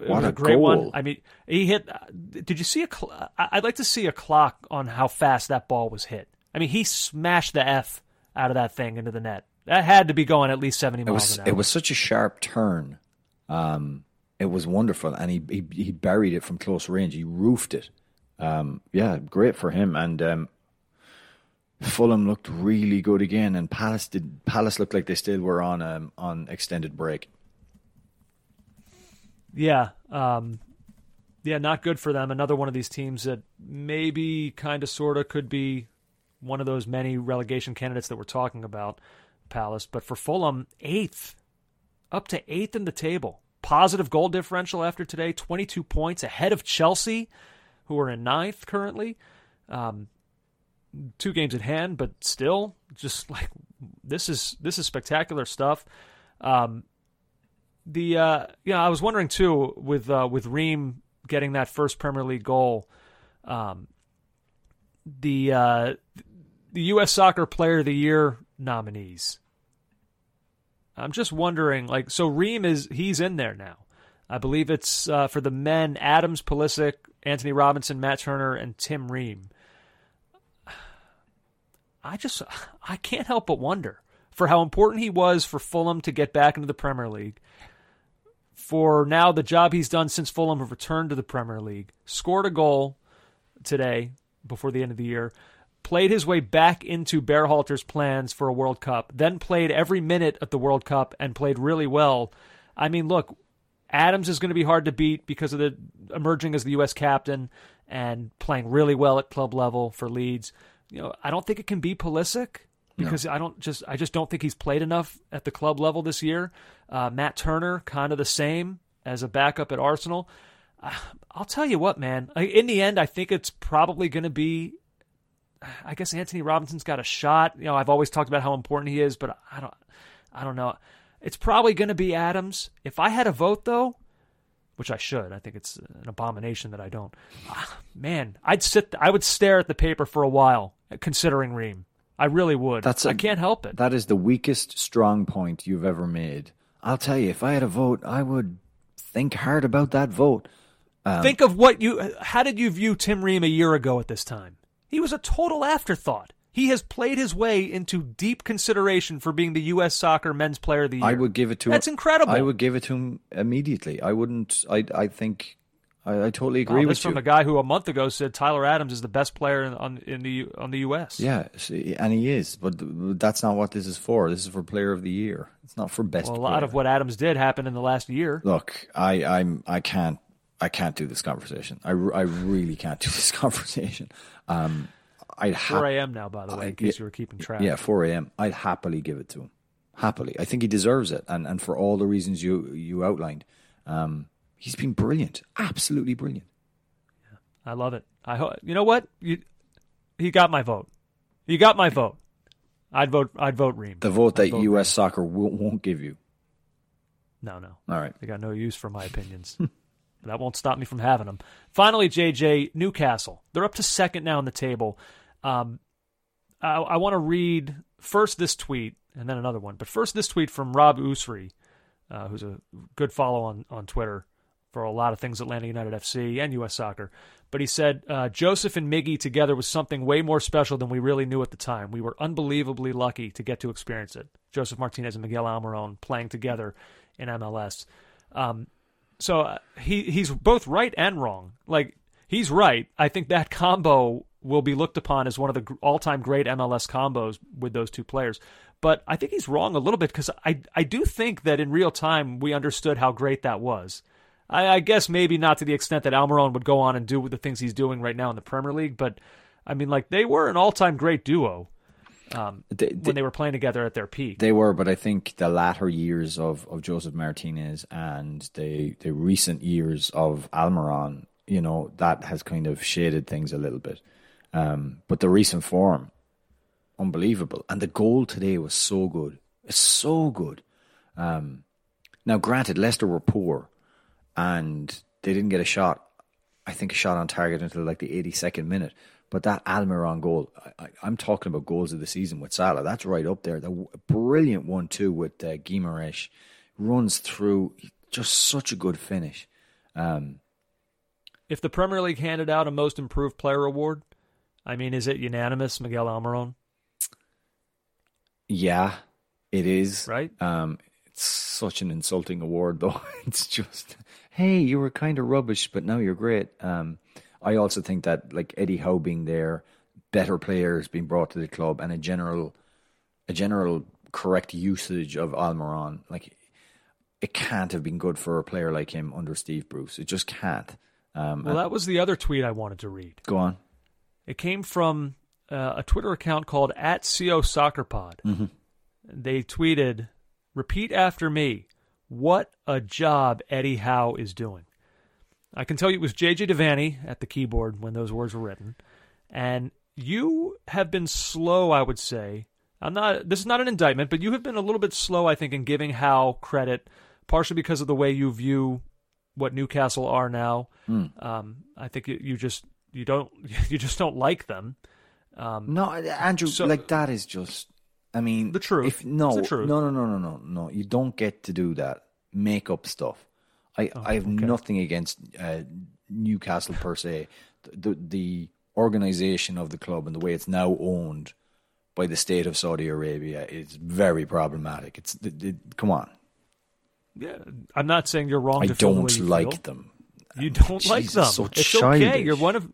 it what was a, a great goal. one. I mean, he hit uh, – did you see a cl- – I'd like to see a clock on how fast that ball was hit. I mean, he smashed the F out of that thing into the net. That had to be going at least seventy miles it was, an hour. It was such a sharp turn. Um, it was wonderful, and he, he he buried it from close range. He roofed it. Um, yeah, great for him. And um, Fulham looked really good again, and Palace did. Palace looked like they still were on um, on extended break. Yeah, um, yeah, not good for them. Another one of these teams that maybe kind of sort of could be one of those many relegation candidates that we're talking about. Palace, but for Fulham, eighth, up to eighth in the table. Positive goal differential after today, twenty-two points ahead of Chelsea, who are in ninth currently. Um, two games at hand, but still, just like this is this is spectacular stuff. Um, the uh, yeah, I was wondering too with uh, with Ream getting that first Premier League goal. Um, the uh, the U S Soccer Player of the Year nominees. I'm just wondering, like, so Ream is he's in there now. I believe it's uh, for the men: Adams, Pulisic, Anthony Robinson, Matt Turner, and Tim Ream. I just I can't help but wonder for how important he was for Fulham to get back into the Premier League. For now, the job he's done since Fulham have returned to the Premier League, scored a goal today before the end of the year, played his way back into Berhalter's plans for a World Cup, then played every minute at the World Cup and played really well. I mean, look, Adams is going to be hard to beat because of the emerging as the U S captain and playing really well at club level for Leeds. You know, I don't think it can be Pulisic because no. I don't just I just don't think he's played enough at the club level this year. Uh, Matt Turner, kind of the same as a backup at Arsenal. Uh, I'll tell you what, man. In the end, I think it's probably going to be. I guess Anthony Robinson's got a shot. You know, I've always talked about how important he is, but I don't. I don't know. It's probably going to be Adams. If I had a vote, though, which I should, I think it's an abomination that I don't. Ah, man, I'd sit. I would stare at the paper for a while, considering Ream. I really would. That's a, I can't help it. That is the weakest strong point you've ever made. I'll tell you, if I had a vote, I would think hard about that vote. Um, think of what you. How did you view Tim Ream a year ago at this time? He was a total afterthought. He has played his way into deep consideration for being the U S Soccer Men's Player of the Year. I would give it to him. That's incredible. I would give it to him immediately. I wouldn't. I I think I, I totally agree wow, with you. This from a guy who a month ago said Tyler Adams is the best player in, on in the on the U S. Yeah, and he is. But that's not what this is for. This is for Player of the Year. It's not for best. Well, a lot player. Of what Adams did happened in the last year. Look, I I'm I can't I can't do this conversation. I, I really can't do this conversation. Um. I'd ha- four a.m. now, by the way, I, in case you were keeping track. Yeah, four a.m. I'd happily give it to him. Happily. I think he deserves it, and, and for all the reasons you you outlined. Um, he's been brilliant. Absolutely brilliant. Yeah, I love it. I ho- You know what? You, he got my vote. You got my vote. I'd vote I'd vote Ream. The vote I'd that vote U S Ream. Soccer won't, won't give you. No, no. All right. They got no use for my opinions. That won't stop me from having them. Finally, J J, Newcastle. They're up to second now on the table. Um, I, I want to read first this tweet and then another one. But first this tweet from Rob Usri, uh, who's a good follow on, on Twitter for a lot of things Atlanta United F C and U S Soccer. But he said, uh, Joseph and Miggy together was something way more special than we really knew at the time. We were unbelievably lucky to get to experience it. Joseph Martinez and Miguel Almirón playing together in M L S. Um, so uh, he he's both right and wrong. Like, he's right. I think that combo will be looked upon as one of the all-time great M L S combos with those two players. But I think he's wrong a little bit because I, I do think that in real time we understood how great that was. I, I guess maybe not to the extent that Almirón would go on and do with the things he's doing right now in the Premier League, but, I mean, like, they were an all-time great duo um, they, they, when they were playing together at their peak. They were, but I think the latter years of, of Joseph Martinez and the, the recent years of Almirón, you know, that has kind of shaded things a little bit. Um, but the recent form, unbelievable. And the goal today was so good. It's so good. Um, now, granted, Leicester were poor and they didn't get a shot, I think a shot on target until like the eighty-second minute. But that Almirón goal, I, I, I'm talking about goals of the season with Salah. That's right up there. The w- brilliant one two with uh, Guimaraes. Runs through. Just such a good finish. Um, if the Premier League handed out a most improved player award, I mean, is it unanimous, Miguel Almirón? Yeah, it is. Right? Um, it's such an insulting award, though. It's just, hey, you were kind of rubbish, but now you're great. Um, I also think that, like, Eddie Howe being there, better players being brought to the club, and a general a general correct usage of Almirón, like, it can't have been good for a player like him under Steve Bruce. It just can't. Um, well, and, that was the other tweet I wanted to read. Go on. It came from uh, a Twitter account called at COSoccerPod. Mm-hmm. They tweeted, repeat after me, what a job Eddie Howe is doing. I can tell you it was J J Devaney at the keyboard when those words were written. And you have been slow, I would say. I'm not. This is not an indictment, but you have been a little bit slow, I think, in giving Howe credit, partially because of the way you view what Newcastle are now. Mm. Um, I think you, you just you don't you just don't like them. Um, no, Andrew, so, like that is just. I mean, the truth. If, no, it's the truth. no, no, no, no, no, no. You don't get to do that. Make up stuff. I, oh, I have okay. nothing against uh, Newcastle per se. The, the the organization of the club and the way it's now owned by the state of Saudi Arabia is very problematic. It's it, it, come on. Yeah, I'm not saying you're wrong. I to don't feel like you them. You don't Jesus, like them. So it's childish. Okay. You're one of.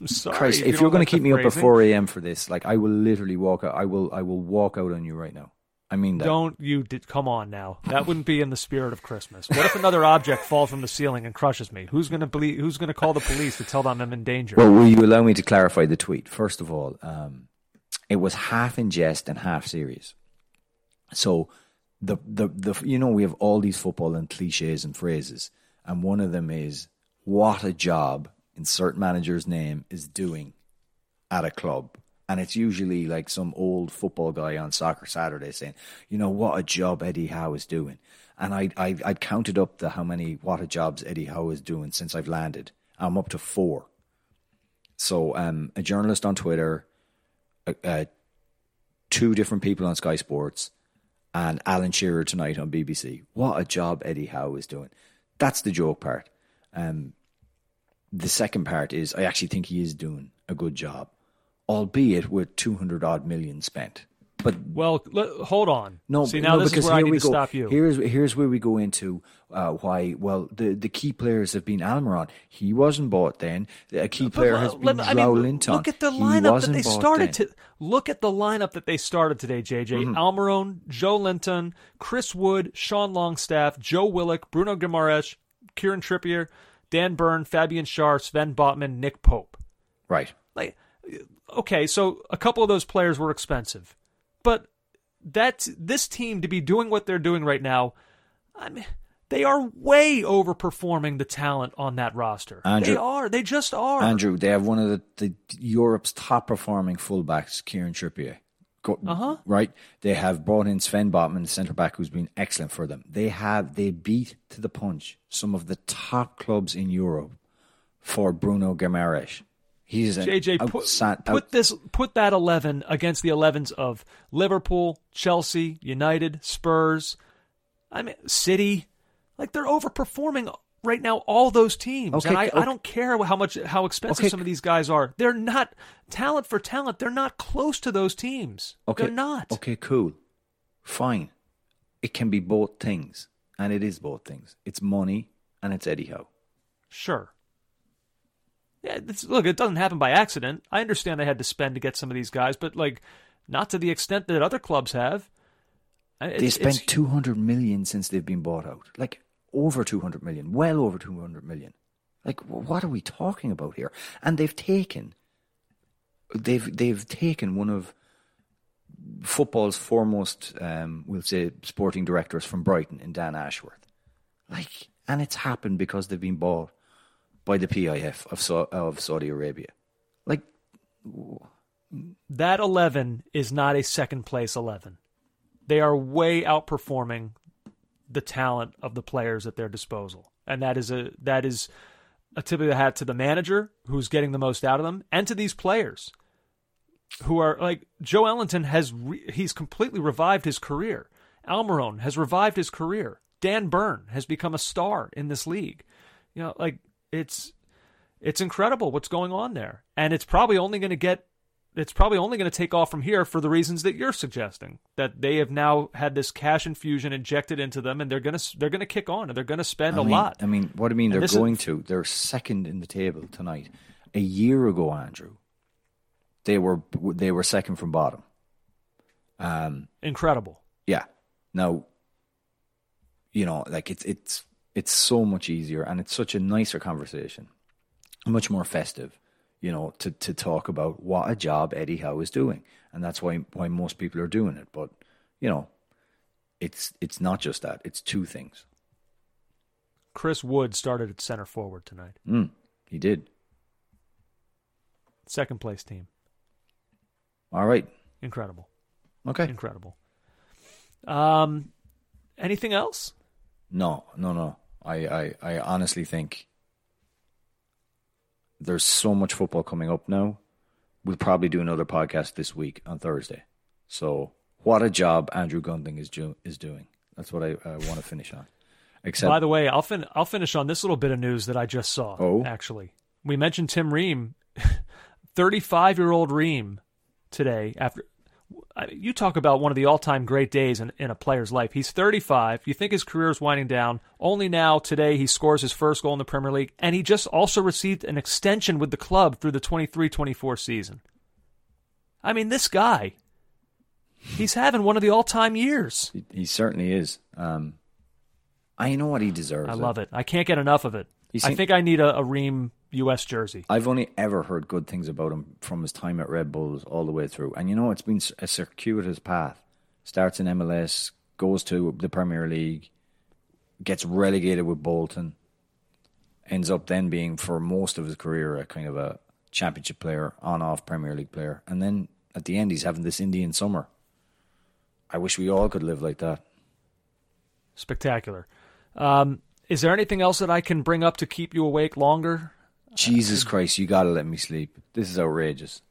I'm sorry. Christ, if, if you're going like to keep me phrasing. Up at four a.m. for this, like I will literally walk out. I will, I will walk out on you right now. I mean that. Don't you did, come on now. That wouldn't be in the spirit of Christmas. What if another object falls from the ceiling and crushes me? Who's going to believe? Who's going to call the police to tell them I'm in danger? Well, will you allow me to clarify the tweet? First of all, um, it was half in jest and half serious. So the, the the you know we have all these football and cliches and phrases, and one of them is what a job. Insert manager's name is doing at a club. And it's usually like some old football guy on Soccer Saturday saying, you know, what a job Eddie Howe is doing. And I, I, I counted up the how many what a jobs Eddie Howe is doing since I've landed. I'm up to four. So um, a journalist on Twitter, uh, uh, two different people on Sky Sports, and Alan Shearer tonight on B B C. What a job Eddie Howe is doing. That's the joke part. Um, the second part is I actually think he is doing a good job. Albeit with two hundred odd million spent. But well, l- hold on. No, See, now no, this is where I need to go. Stop you. Here's, here's where we go into uh, why, well, the, the key players have been Almiron. He wasn't bought then. A key player but, has been Joao Linton. Look at the lineup that they started to, Look at the lineup that they started today, J J. Mm-hmm. Almiron, Joao Linton, Chris Wood, Sean Longstaff, Joe Willock, Bruno Guimaraes, Kieran Trippier, Dan Byrne, Fabian Schär, Sven Botman, Nick Pope. Right. Like... Okay, so a couple of those players were expensive, but that this team to be doing what they're doing right now, I mean, they are way overperforming the talent on that roster. Andrew, they are, they just are. Andrew, they have one of the, the Europe's top performing fullbacks, Kieran Trippier. Go, uh-huh. Right, they have brought in Sven Botman, centre back, who's been excellent for them. They have they beat to the punch some of the top clubs in Europe for Bruno Guimaraes. He's J J, out, put, out, put this, put that eleven against the elevens of Liverpool, Chelsea, United, Spurs, I mean City. Like they're overperforming right now. All those teams, okay, and I, okay. I don't care how much how expensive okay. some of these guys are. They're not talent for talent. They're not close to those teams. Okay, they're not. Okay, cool, fine. It can be both things, and it is both things. It's money and it's Eddie Howe. Sure. Yeah, it's, look, it doesn't happen by accident. I understand they had to spend to get some of these guys, but like, not to the extent that other clubs have. It's, they spent two hundred million since they've been bought out, like over two hundred million, well over two hundred million. Like, what are we talking about here? And they've taken, they've they've taken one of football's foremost, um, we'll say, sporting directors from Brighton in Dan Ashworth. Like, and it's happened because they've been bought. By the P I F of of Saudi Arabia. Like that eleven is not a second place eleven. They are way outperforming the talent of the players at their disposal. And that is a that is a tip of the hat to the manager who's getting the most out of them and to these players who are like Joe Ellington has re- he's completely revived his career. Almiron has revived his career. Dan Byrne has become a star in this league. You know, like It's it's incredible what's going on there, and it's probably only going to get it's probably only going to take off from here for the reasons that you're suggesting, that they have now had this cash infusion injected into them, and they're going to they're going to kick on and they're going to spend I mean, a lot. I mean, what do you mean and they're going is, to? They're second in the table tonight. A year ago, Andrew, they were they were second from bottom. Um, incredible. Yeah. Now, you know, like it's it's. It's so much easier, and it's such a nicer conversation, much more festive, you know, to, to talk about what a job Eddie Howe is doing, and that's why why most people are doing it. But you know, it's it's not just that; it's two things. Chris Wood started at centre forward tonight. Mm, he did. Second place team. All right. Incredible. Okay. Incredible. Um, anything else? No, no, no. I, I, I honestly think there's so much football coming up now. We'll probably do another podcast this week on Thursday. So what a job Andrew Gundling is, do- is doing. That's what I uh, want to finish on. Except, by the way, I'll, fin- I'll finish on this little bit of news that I just saw, oh? actually. We mentioned Tim Ream, thirty-five-year-old Ream today. After you talk about one of the all-time great days in, in a player's life. He's thirty-five. You think his career is winding down. Only now, today, he scores his first goal in the Premier League, and he just also received an extension with the club through the twenty-three twenty-four season. I mean, this guy, he's having one of the all-time years. He, he certainly is. Um, I know what he deserves. I love it. it. I can't get enough of it. Seen, I think I need a, a Ream U S jersey. I've only ever heard good things about him from his time at Red Bulls all the way through. And you know, it's been a circuitous path. Starts in M L S, goes to the Premier League, gets relegated with Bolton, ends up then being, for most of his career, a kind of a championship player, on-off Premier League player. And then at the end, he's having this Indian summer. I wish we all could live like that. Spectacular. Um, is there anything else that I can bring up to keep you awake longer? Jesus Christ, you got to let me sleep. This is outrageous.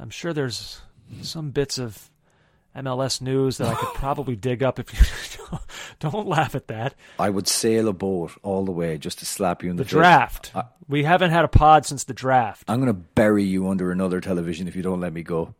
I'm sure there's some bits of M L S news that I could probably dig up if you don't laugh at that. I would sail a boat all the way just to slap you in the, the draft. I, we haven't had a pod since the draft. I'm going to bury you under another television if you don't let me go.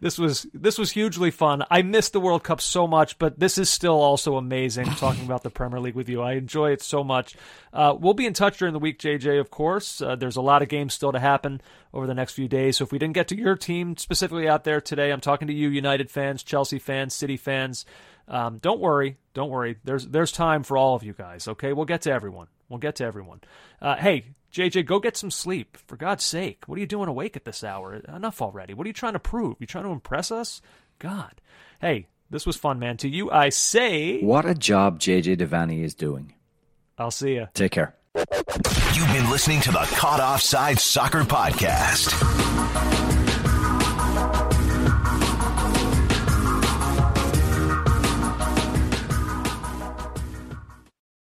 This was this was hugely fun. I missed the World Cup so much, but this is still also amazing talking about the Premier League with you. I enjoy it so much. Uh, we'll be in touch during the week, J J, of course. Uh, there's a lot of games still to happen over the next few days. So if we didn't get to your team specifically out there today, I'm talking to you, United fans, Chelsea fans, City fans. Um, don't worry. Don't worry. There's, there's time for all of you guys, okay? We'll get to everyone. We'll get to everyone. Uh, hey, J J, go get some sleep. For God's sake, what are you doing awake at this hour? Enough already. What are you trying to prove? You trying to impress us? God. Hey, this was fun, man. To you, I say... What a job J J Devaney is doing. I'll see ya. Take care. You've been listening to the Caught Offside Soccer Podcast.